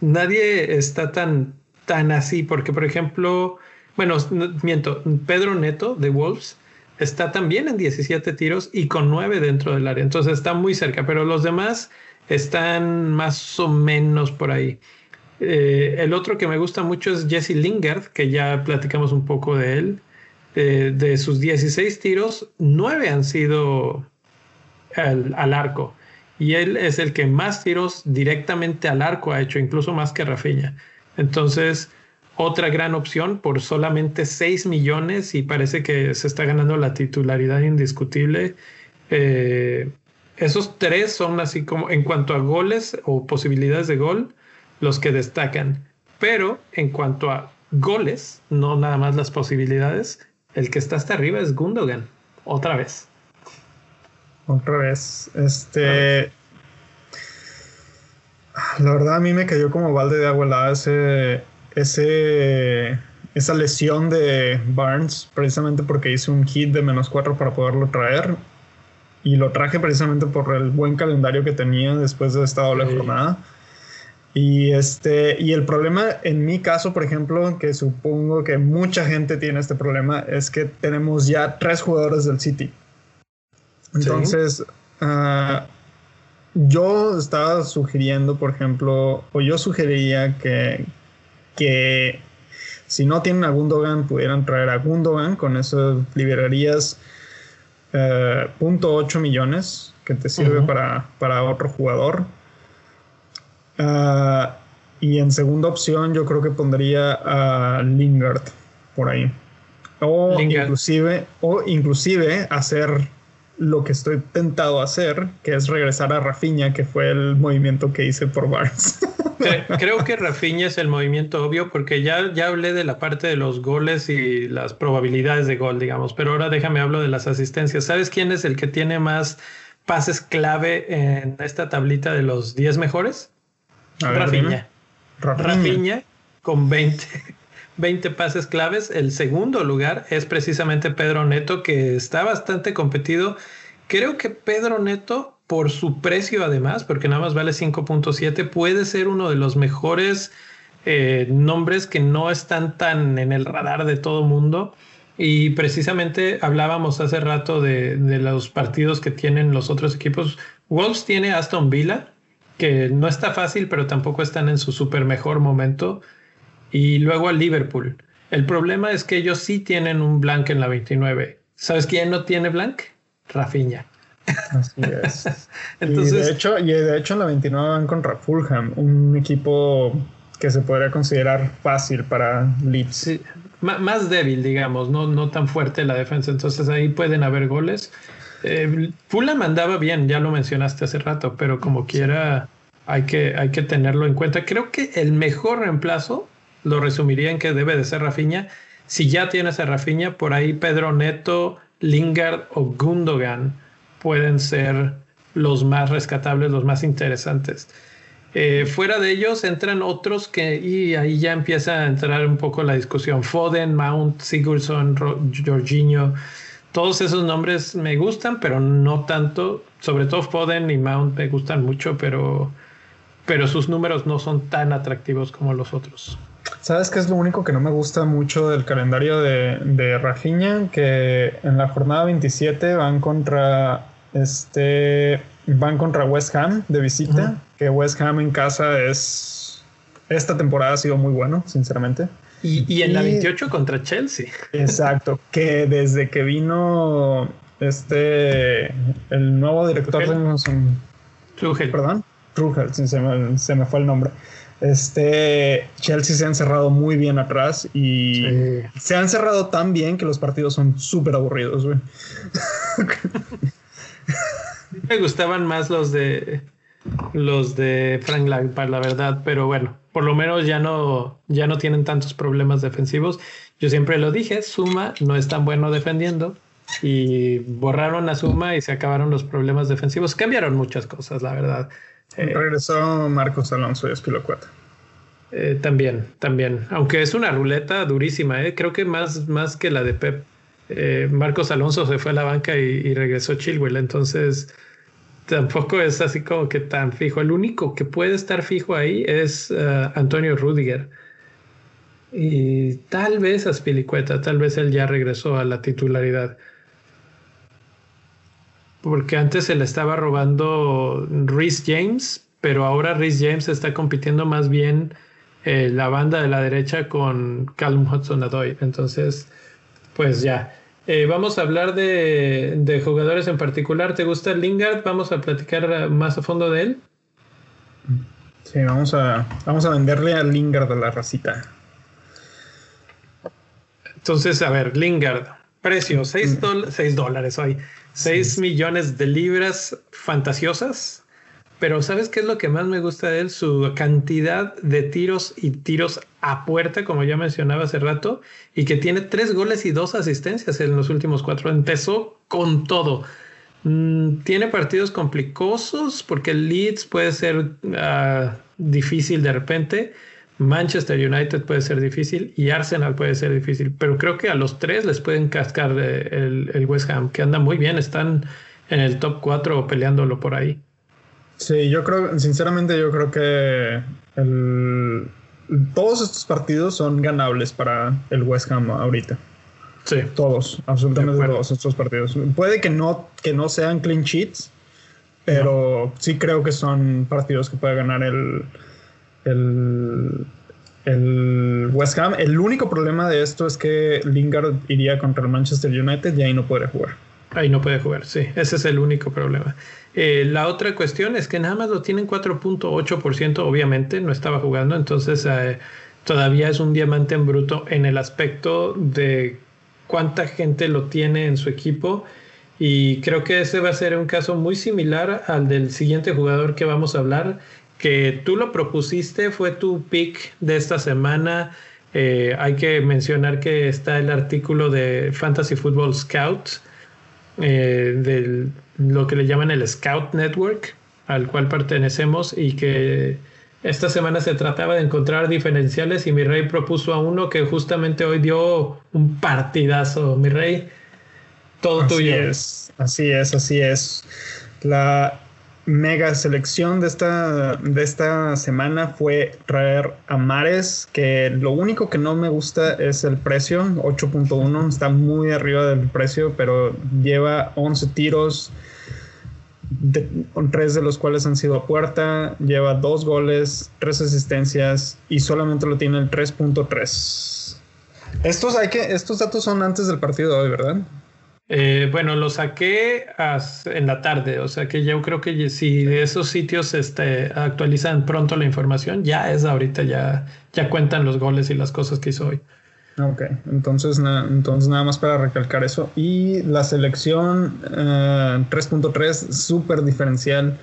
nadie está tan, tan así, porque, por ejemplo, bueno, miento, Pedro Neto de Wolves está también en diecisiete tiros y con nueve dentro del área. Entonces, está muy cerca, pero los demás están más o menos por ahí. Eh, el otro que me gusta mucho es Jesse Lingard, que ya platicamos un poco de él. Eh, de sus dieciséis tiros, nueve han sido al, al arco. Y él es el que más tiros directamente al arco ha hecho, incluso más que Raphinha. Entonces, otra gran opción por solamente seis millones, y parece que se está ganando la titularidad indiscutible. Eh, esos tres son así como, en cuanto a goles o posibilidades de gol, los que destacan, pero en cuanto a goles, no nada más las posibilidades, el que está hasta arriba es Gundogan, otra vez. Otra vez, este... La verdad a mí me cayó como balde de agua helada ese, ese, esa lesión de Barnes, precisamente porque hice un hit de menos cuatro para poderlo traer, y lo traje precisamente por el buen calendario que tenía después de esta doble sí. jornada. Y este y el problema en mi caso, por ejemplo, que supongo que mucha gente tiene este problema, es que tenemos ya tres jugadores del City. Entonces, ¿sí? uh, yo estaba sugiriendo, por ejemplo, o yo sugeriría que, que si no tienen a Gundogan, pudieran traer a Gundogan. Con eso liberarías uh, punto ocho millones que te sirve uh-huh. para, para otro jugador. Uh, y en segunda opción yo creo que pondría a Lingard por ahí, o Lingard. inclusive o inclusive hacer lo que estoy tentado a hacer, que es regresar a Raphinha, que fue el movimiento que hice por Barnes. Creo que Raphinha es el movimiento obvio, porque ya, ya hablé de la parte de los goles y las probabilidades de gol, digamos, pero ahora déjame hablo de las asistencias. ¿Sabes quién es el que tiene más pases clave en esta tablita de los diez mejores? Ver, Raphinha. Raphinha. Raphinha con veinte. veinte pases claves. El segundo lugar es precisamente Pedro Neto, que está bastante competido. Creo que Pedro Neto, por su precio además, porque nada más vale cinco punto siete, puede ser uno de los mejores eh, nombres que no están tan en el radar de todo mundo. Y precisamente hablábamos hace rato de, de los partidos que tienen los otros equipos. Wolves tiene Aston Villa, que no está fácil, pero tampoco están en su súper mejor momento. Y luego a Liverpool. El problema es que ellos sí tienen un blank en la veintinueve. ¿Sabes quién no tiene blank? Raphinha. Así es. Entonces, y, de hecho, y de hecho en la veintinueve van contra Fulham, un equipo que se podría considerar fácil para Leeds. Sí, más débil, digamos, no, no tan fuerte la defensa. Entonces ahí pueden haber goles. Eh, Fulham andaba bien, ya lo mencionaste hace rato, pero como quiera hay que, hay que tenerlo en cuenta. Creo que el mejor reemplazo lo resumiría en que debe de ser Raphinha. Si ya tienes a Raphinha, por ahí Pedro Neto, Lingard o Gundogan pueden ser los más rescatables, los más interesantes. Eh, fuera de ellos entran otros que, y ahí ya empieza a entrar un poco la discusión. Foden, Mount, Sigurdsson, Jorginho, todos esos nombres me gustan, pero no tanto. Sobre todo Foden y Mount me gustan mucho, pero, pero sus números no son tan atractivos como los otros. ¿Sabes qué es lo único que no me gusta mucho del calendario de, de Raphinha? Que en la jornada veintisiete van contra este van contra West Ham de visita. Uh-huh. Que West Ham en casa es... Esta temporada ha sido muy bueno, sinceramente. Y, y en y, la veintiocho contra Chelsea. Exacto. Que desde que vino este el nuevo director... Tuchel. De... Tuchel. Perdón. Tuchel, sí, se, me, se me fue el nombre. Este Chelsea se ha encerrado muy bien atrás y sí. Se ha encerrado tan bien que los partidos son súper aburridos, güey. Me gustaban más los de los de Frank Lampard, la verdad, pero bueno, por lo menos ya no ya no tienen tantos problemas defensivos. Yo siempre lo dije, Suma no es tan bueno defendiendo y borraron a Suma y se acabaron los problemas defensivos. Cambiaron muchas cosas, la verdad. Eh, Regresó Marcos Alonso y Espilocueta. Eh, también, también. Aunque es una ruleta durísima, eh. Creo que más, más que la de Pep. Eh, Marcos Alonso se fue a la banca y, y regresó Chilwell. Entonces, tampoco es así como que tan fijo. El único que puede estar fijo ahí es uh, Antonio Rüdiger. Y tal vez Aspilicueta, tal vez él ya regresó a la titularidad. Porque antes se le estaba robando Reece James, pero ahora Reece James está compitiendo más bien eh, la banda de la derecha con Callum Hudson-Odoi. Entonces, pues ya. Eh, vamos a hablar de, de jugadores en particular. ¿Te gusta Lingard? Vamos a platicar más a fondo de él. Sí, vamos a, vamos a venderle a Lingard a la racita. Entonces, a ver, Lingard. Precio, seis dólares hoy. seis millones de libras fantasiosas, pero ¿sabes qué es lo que más me gusta de él? Su cantidad de tiros y tiros a puerta, como ya mencionaba hace rato, y que tiene tres goles y dos asistencias en los últimos cuatro. Empezó con todo. Mm, tiene partidos complicosos porque Leeds puede ser uh, difícil de repente, Manchester United puede ser difícil y Arsenal puede ser difícil, pero creo que a los tres les pueden cascar el, el West Ham, que anda muy bien, están en el top cuatro o peleándolo por ahí. Sí, yo creo, sinceramente yo creo que el, todos estos partidos son ganables para el West Ham ahorita. Sí. Todos, absolutamente todos estos partidos. Puede que no, que no sean clean sheets, pero no. Sí creo que son partidos que puede ganar el... El, el West Ham. El único problema de esto es que Lingard iría contra el Manchester United y ahí no podría jugar. Ahí no puede jugar, sí. Ese es el único problema. Eh, la otra cuestión es que nada más lo tienen cuatro punto ocho por ciento, obviamente, no estaba jugando, entonces eh, todavía es un diamante en bruto en el aspecto de cuánta gente lo tiene en su equipo y creo que ese va a ser un caso muy similar al del siguiente jugador que vamos a hablar, que tú lo propusiste, fue tu pick de esta semana. Eh, hay que mencionar que está el artículo de Fantasy Football Scout, eh, de lo que le llaman el Scout Network, al cual pertenecemos, y que esta semana se trataba de encontrar diferenciales, y mi rey propuso a uno que justamente hoy dio un partidazo. Mi rey, todo así tuyo. Es, así es, así es. La mega selección de esta, de esta semana fue traer a Mahrez, que lo único que no me gusta es el precio, ocho punto uno, está muy arriba del precio, pero lleva once tiros, de, tres de los cuales han sido a puerta, lleva dos goles, tres asistencias y solamente lo tiene el tres punto tres. Estos, hay que, estos datos son antes del partido de hoy, ¿verdad? Eh, bueno, lo saqué en la tarde, o sea que yo creo que si de esos sitios este, actualizan pronto la información, ya es ahorita, ya, ya cuentan los goles y las cosas que hizo hoy. Ok, entonces, na- entonces nada más para recalcar eso. Y la selección uh, tres punto tres, súper diferencial.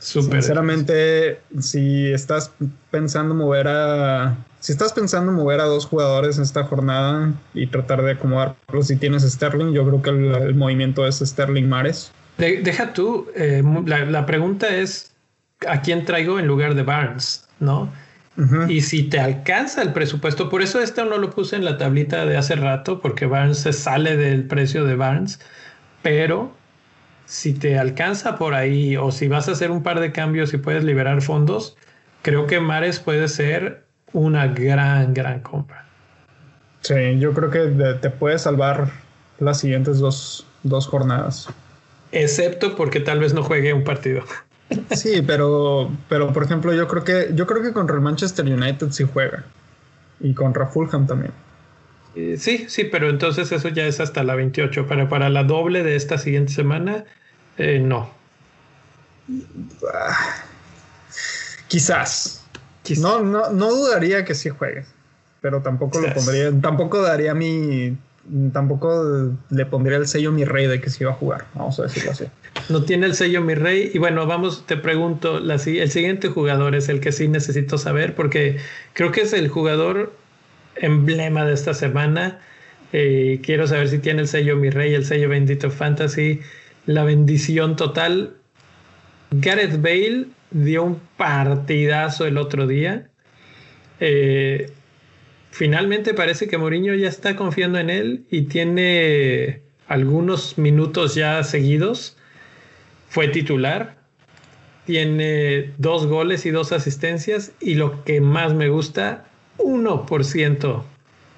Super Sinceramente, diferencial. si estás pensando mover a... Si estás pensando mover a dos jugadores en esta jornada y tratar de acomodarlos, si tienes Sterling, yo creo que el, el movimiento es Sterling Mahrez. De, deja tú, eh, la, la pregunta es ¿a quién traigo en lugar de Barnes? ¿No? Uh-huh. Y si te alcanza el presupuesto, por eso este no lo puse en la tablita de hace rato, porque Barnes se sale del precio de Barnes, pero si te alcanza por ahí o si vas a hacer un par de cambios y puedes liberar fondos, creo que Mahrez puede ser una gran, gran compra. Sí, yo creo que te puede salvar las siguientes dos, dos jornadas. Excepto porque tal vez no juegue un partido. Sí, pero, pero por ejemplo, yo creo que yo creo que contra el Manchester United sí juega. Y contra Fulham también. Eh, sí, sí, pero entonces eso ya es hasta la veintiocho. Para, para la doble de esta siguiente semana, eh, no. Ah, quizás. No, no, no dudaría que sí juegue, pero tampoco lo pondría, tampoco daría mi, tampoco le pondría el sello mi rey de que sí iba a jugar, vamos a decirlo así. No tiene el sello mi rey, y bueno, vamos, te pregunto, la, el siguiente jugador es el que sí necesito saber, porque creo que es el jugador emblema de esta semana. Eh, quiero saber si tiene el sello mi rey, el sello Bendito Fantasy, la bendición total. Gareth Bale dio un partidazo el otro día. Eh, finalmente parece que Mourinho ya está confiando en él y tiene algunos minutos ya seguidos. Fue titular. Tiene dos goles y dos asistencias. Y lo que más me gusta, uno por ciento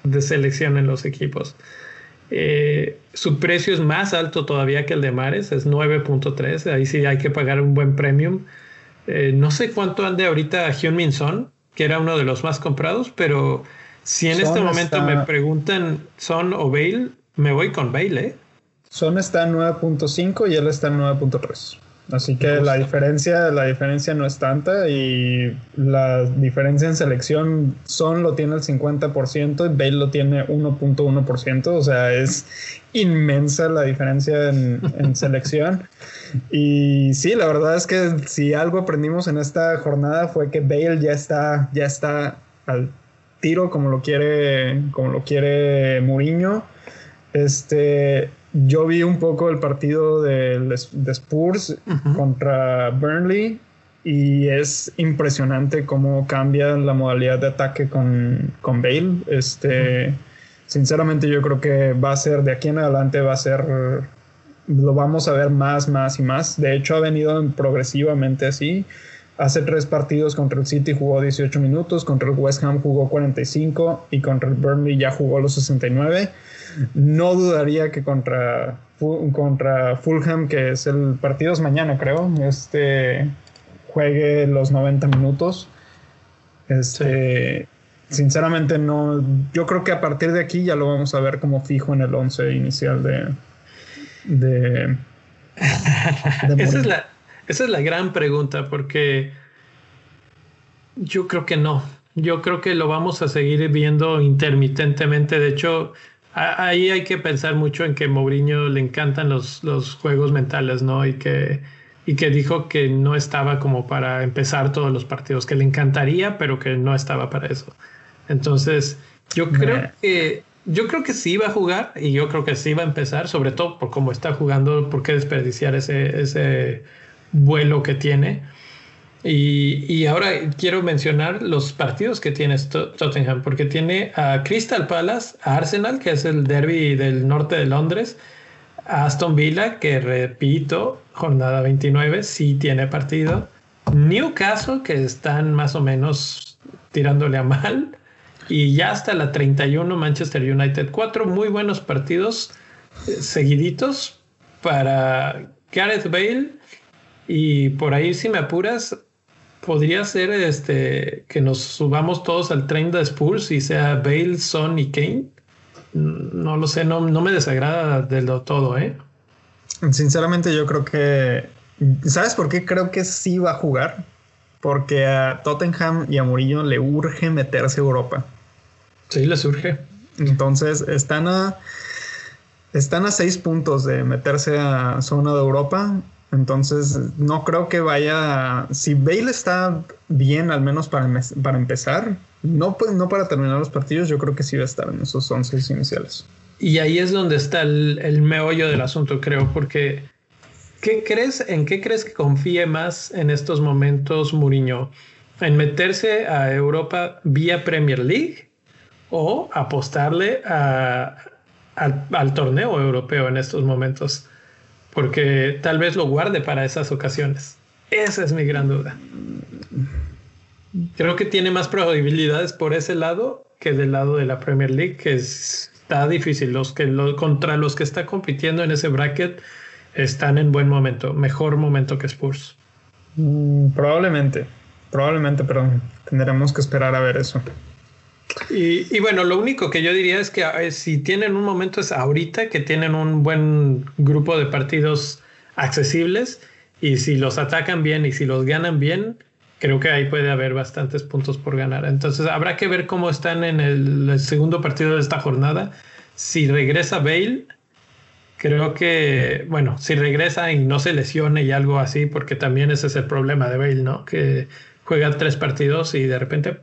de selección en los equipos. Eh, su precio es más alto todavía que el de Mahrez, es nueve punto tres. Ahí sí hay que pagar un buen premium. Eh, no sé cuánto ande ahorita Heung-min Son, que era uno de los más comprados, pero si en Son este momento está... me preguntan Son o Bale, me voy con Bale, ¿eh? Son está en nueve punto cinco y él está en nueve punto tres. Así que la diferencia, la diferencia no es tanta, y la diferencia en selección, Son lo tiene el cincuenta por ciento y Bale lo tiene uno punto uno por ciento. O sea, es inmensa la diferencia en, en selección. Y sí, la verdad es que si algo aprendimos en esta jornada fue que Bale ya está, ya está al tiro como lo quiere, como lo quiere Mourinho. Este... Yo vi un poco el partido de, de Spurs uh-huh. contra Burnley, y es impresionante cómo cambia la modalidad de ataque con, con Bale. Este, uh-huh. Sinceramente yo creo que va a ser, de aquí en adelante va a ser, lo vamos a ver más, más y más. De hecho ha venido progresivamente así. Hace tres partidos contra el City jugó dieciocho minutos, contra el West Ham jugó cuarenta y cinco y contra el Burnley ya jugó los sesenta y nueve. No dudaría que contra, contra Fulham, que es el partido es mañana creo, este, juegue los noventa minutos. Este, sí. Sinceramente no, yo creo que a partir de aquí ya lo vamos a ver como fijo en el once inicial de... de, de Esa es la... Esa es la gran pregunta, porque yo creo que no. Yo creo que lo vamos a seguir viendo intermitentemente. De hecho, ahí hay que pensar mucho en que Mourinho le encantan los, los juegos mentales, ¿no? Y que, y que dijo que no estaba como para empezar todos los partidos, que le encantaría, pero que no estaba para eso. Entonces, yo creo que yo creo que sí va a jugar y yo creo que sí va a empezar, sobre todo por cómo está jugando, por qué desperdiciar ese, ese vuelo que tiene. Y, y ahora quiero mencionar los partidos que tiene Tottenham, porque tiene a Crystal Palace, a Arsenal, que es el derbi del norte de Londres, a Aston Villa, que repito, jornada veintinueve, sí tiene partido, Newcastle, que están más o menos tirándole a mal, y ya hasta la treinta y uno Manchester United. Cuatro muy buenos partidos seguiditos para Gareth Bale, y por ahí, si me apuras, podría ser este que nos subamos todos al tren de Spurs y sea Bale, Son y Kane. No lo sé, no, no me desagrada del todo, ¿eh? Sinceramente yo creo que... ¿Sabes por qué creo que sí va a jugar? Porque a Tottenham y a Mourinho le urge meterse a Europa. Sí, les urge. Entonces están a... Están a seis puntos de meterse a zona de Europa. Entonces no creo que vaya... Si Bale está bien, al menos para, para empezar, no, pues, no para terminar los partidos, yo creo que sí va a estar en esos once iniciales. Y ahí es donde está el, el meollo del asunto, creo, porque ¿qué crees, ¿en qué crees que confíe más en estos momentos Mourinho? ¿En meterse a Europa vía Premier League o apostarle a, a, al torneo europeo en estos momentos? Porque tal vez lo guarde para esas ocasiones. Esa es mi gran duda. Creo que tiene más probabilidades por ese lado que del lado de la Premier League, que está difícil. Los que lo, contra los que está compitiendo en ese bracket están en buen momento, mejor momento que Spurs. Mm, probablemente, probablemente, pero tendremos que esperar a ver eso. Y, y bueno, lo único que yo diría es que eh, si tienen un momento es ahorita, que tienen un buen grupo de partidos accesibles, y si los atacan bien y si los ganan bien, creo que ahí puede haber bastantes puntos por ganar. Entonces habrá que ver cómo están en el, el segundo partido de esta jornada. Si regresa Bale, creo que, bueno, si regresa y no se lesione y algo así, porque también ese es el problema de Bale, ¿no? Que juega tres partidos y de repente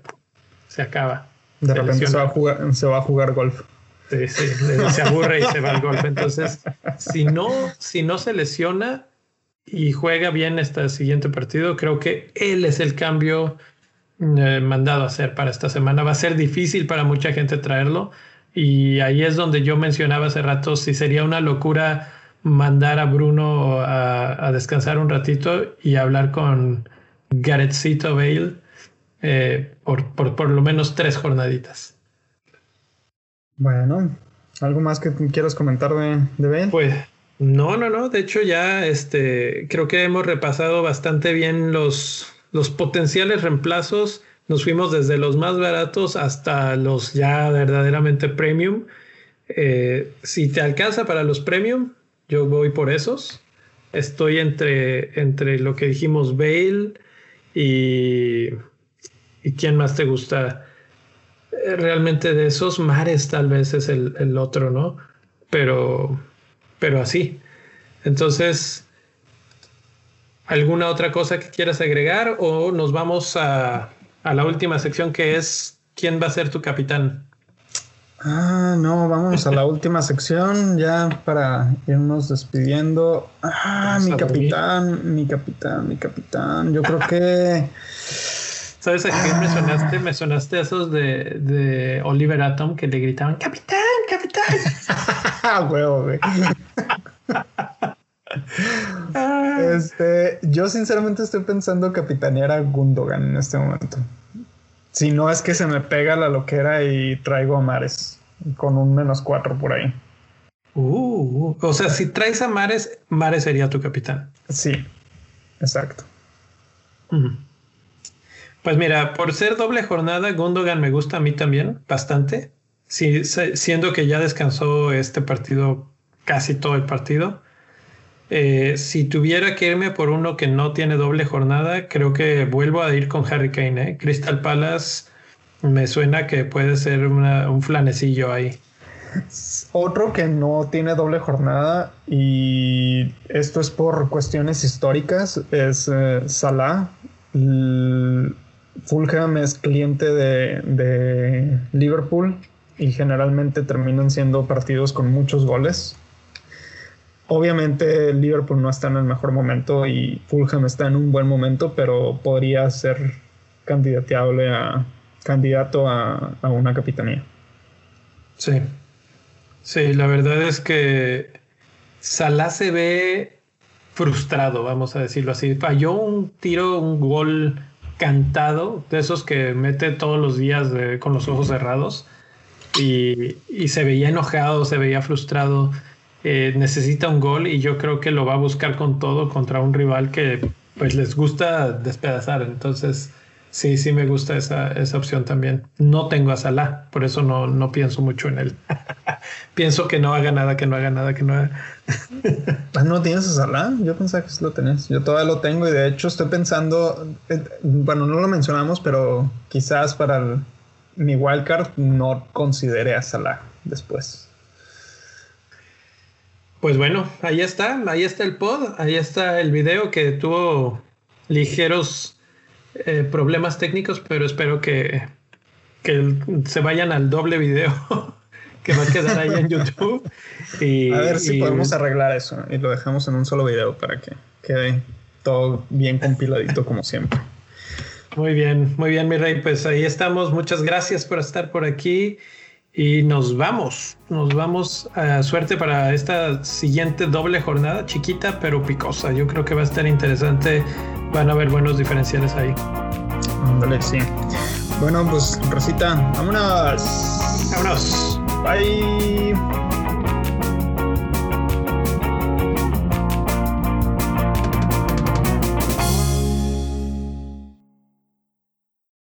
se acaba. De se repente se va, a jugar, se va a jugar golf. Sí, sí, se aburre y se va al golf. Entonces, si no, si no se lesiona y juega bien este siguiente partido, creo que él es el cambio eh, mandado a hacer para esta semana. Va a ser difícil para mucha gente traerlo, y ahí es donde yo mencionaba hace rato si sería una locura mandar a Bruno a, a descansar un ratito y hablar con Garethcito Bale. Eh, por, por, por lo menos tres jornaditas. Bueno, ¿algo más que quieras comentar de, de Bale? Pues no, no, no. De hecho, ya este, creo que hemos repasado bastante bien los, los potenciales reemplazos. Nos fuimos desde los más baratos hasta los ya verdaderamente premium. Eh, si te alcanza para los premium, yo voy por esos. Estoy entre, entre lo que dijimos Bale y... ¿Y quién más te gusta? Realmente de esos, Mahrez tal vez es el, el otro, ¿no? Pero, pero así. Entonces, ¿alguna otra cosa que quieras agregar? O nos vamos a, a la última sección, que es ¿quién va a ser tu capitán? Ah, no, vamos a la última sección ya para irnos despidiendo. Ah, mi capitán, mi capitán, mi capitán. Yo creo que... ¿Sabes a qué me sonaste? Me sonaste a esos de, de Oliver Atom que le gritaban ¡Capitán! ¡Capitán! Huevo, güey. Este, yo sinceramente estoy pensando capitanear a Gundogan en este momento. Si no es que se me pega la loquera y traigo a Mahrez con un menos cuatro por ahí. Uh, o sea, si traes a Mahrez, Mahrez sería tu capitán. Sí, exacto. Uh-huh. Pues mira, por ser doble jornada, Gundogan me gusta a mí también bastante, sí, siendo que ya descansó este partido, casi todo el partido. Eh, si tuviera que irme por uno que no tiene doble jornada, creo que vuelvo a ir con Harry Kane. ¿eh? Crystal Palace me suena que puede ser una, un flanecillo ahí. otro que no tiene doble jornada, y esto es por cuestiones históricas, es eh, Salah. L- Fulham es cliente de, de Liverpool y generalmente terminan siendo partidos con muchos goles. Obviamente Liverpool no está en el mejor momento y Fulham está en un buen momento, pero podría ser candidateable a candidato a, a una capitanía. Sí, sí, la verdad es que Salah se ve frustrado, vamos a decirlo así. Falló un tiro, un gol cantado, de esos que mete todos los días de, con los ojos cerrados, y, y se veía enojado, se veía frustrado. Eh, necesita un gol y yo creo que lo va a buscar con todo contra un rival que pues les gusta despedazar. Entonces sí, sí me gusta esa, esa opción también. No tengo a Salah, por eso no, no pienso mucho en él. Pienso que no haga nada, que no haga nada, que no haga... ¿No tienes a Salah? Yo pensaba que sí lo tenías. Yo todavía lo tengo y de hecho estoy pensando... Eh, bueno, no lo mencionamos, pero quizás para el, mi wildcard no considere a Salah después. Pues bueno, ahí está, ahí está el pod, ahí está el video que tuvo ligeros eh, problemas técnicos, pero espero que, que se vayan al doble video que va a quedar ahí en YouTube. Y, a ver si y, podemos arreglar eso y lo dejamos en un solo video para que quede todo bien compiladito como siempre. Muy bien, muy bien, mi rey, pues ahí estamos. Muchas gracias por estar por aquí. Y nos vamos, nos vamos a suerte para esta siguiente doble jornada, chiquita pero picosa. Yo creo que va a estar interesante, van a haber buenos diferenciales ahí. Ándale, sí. Bueno, pues Rosita, vámonos. Vámonos. Bye.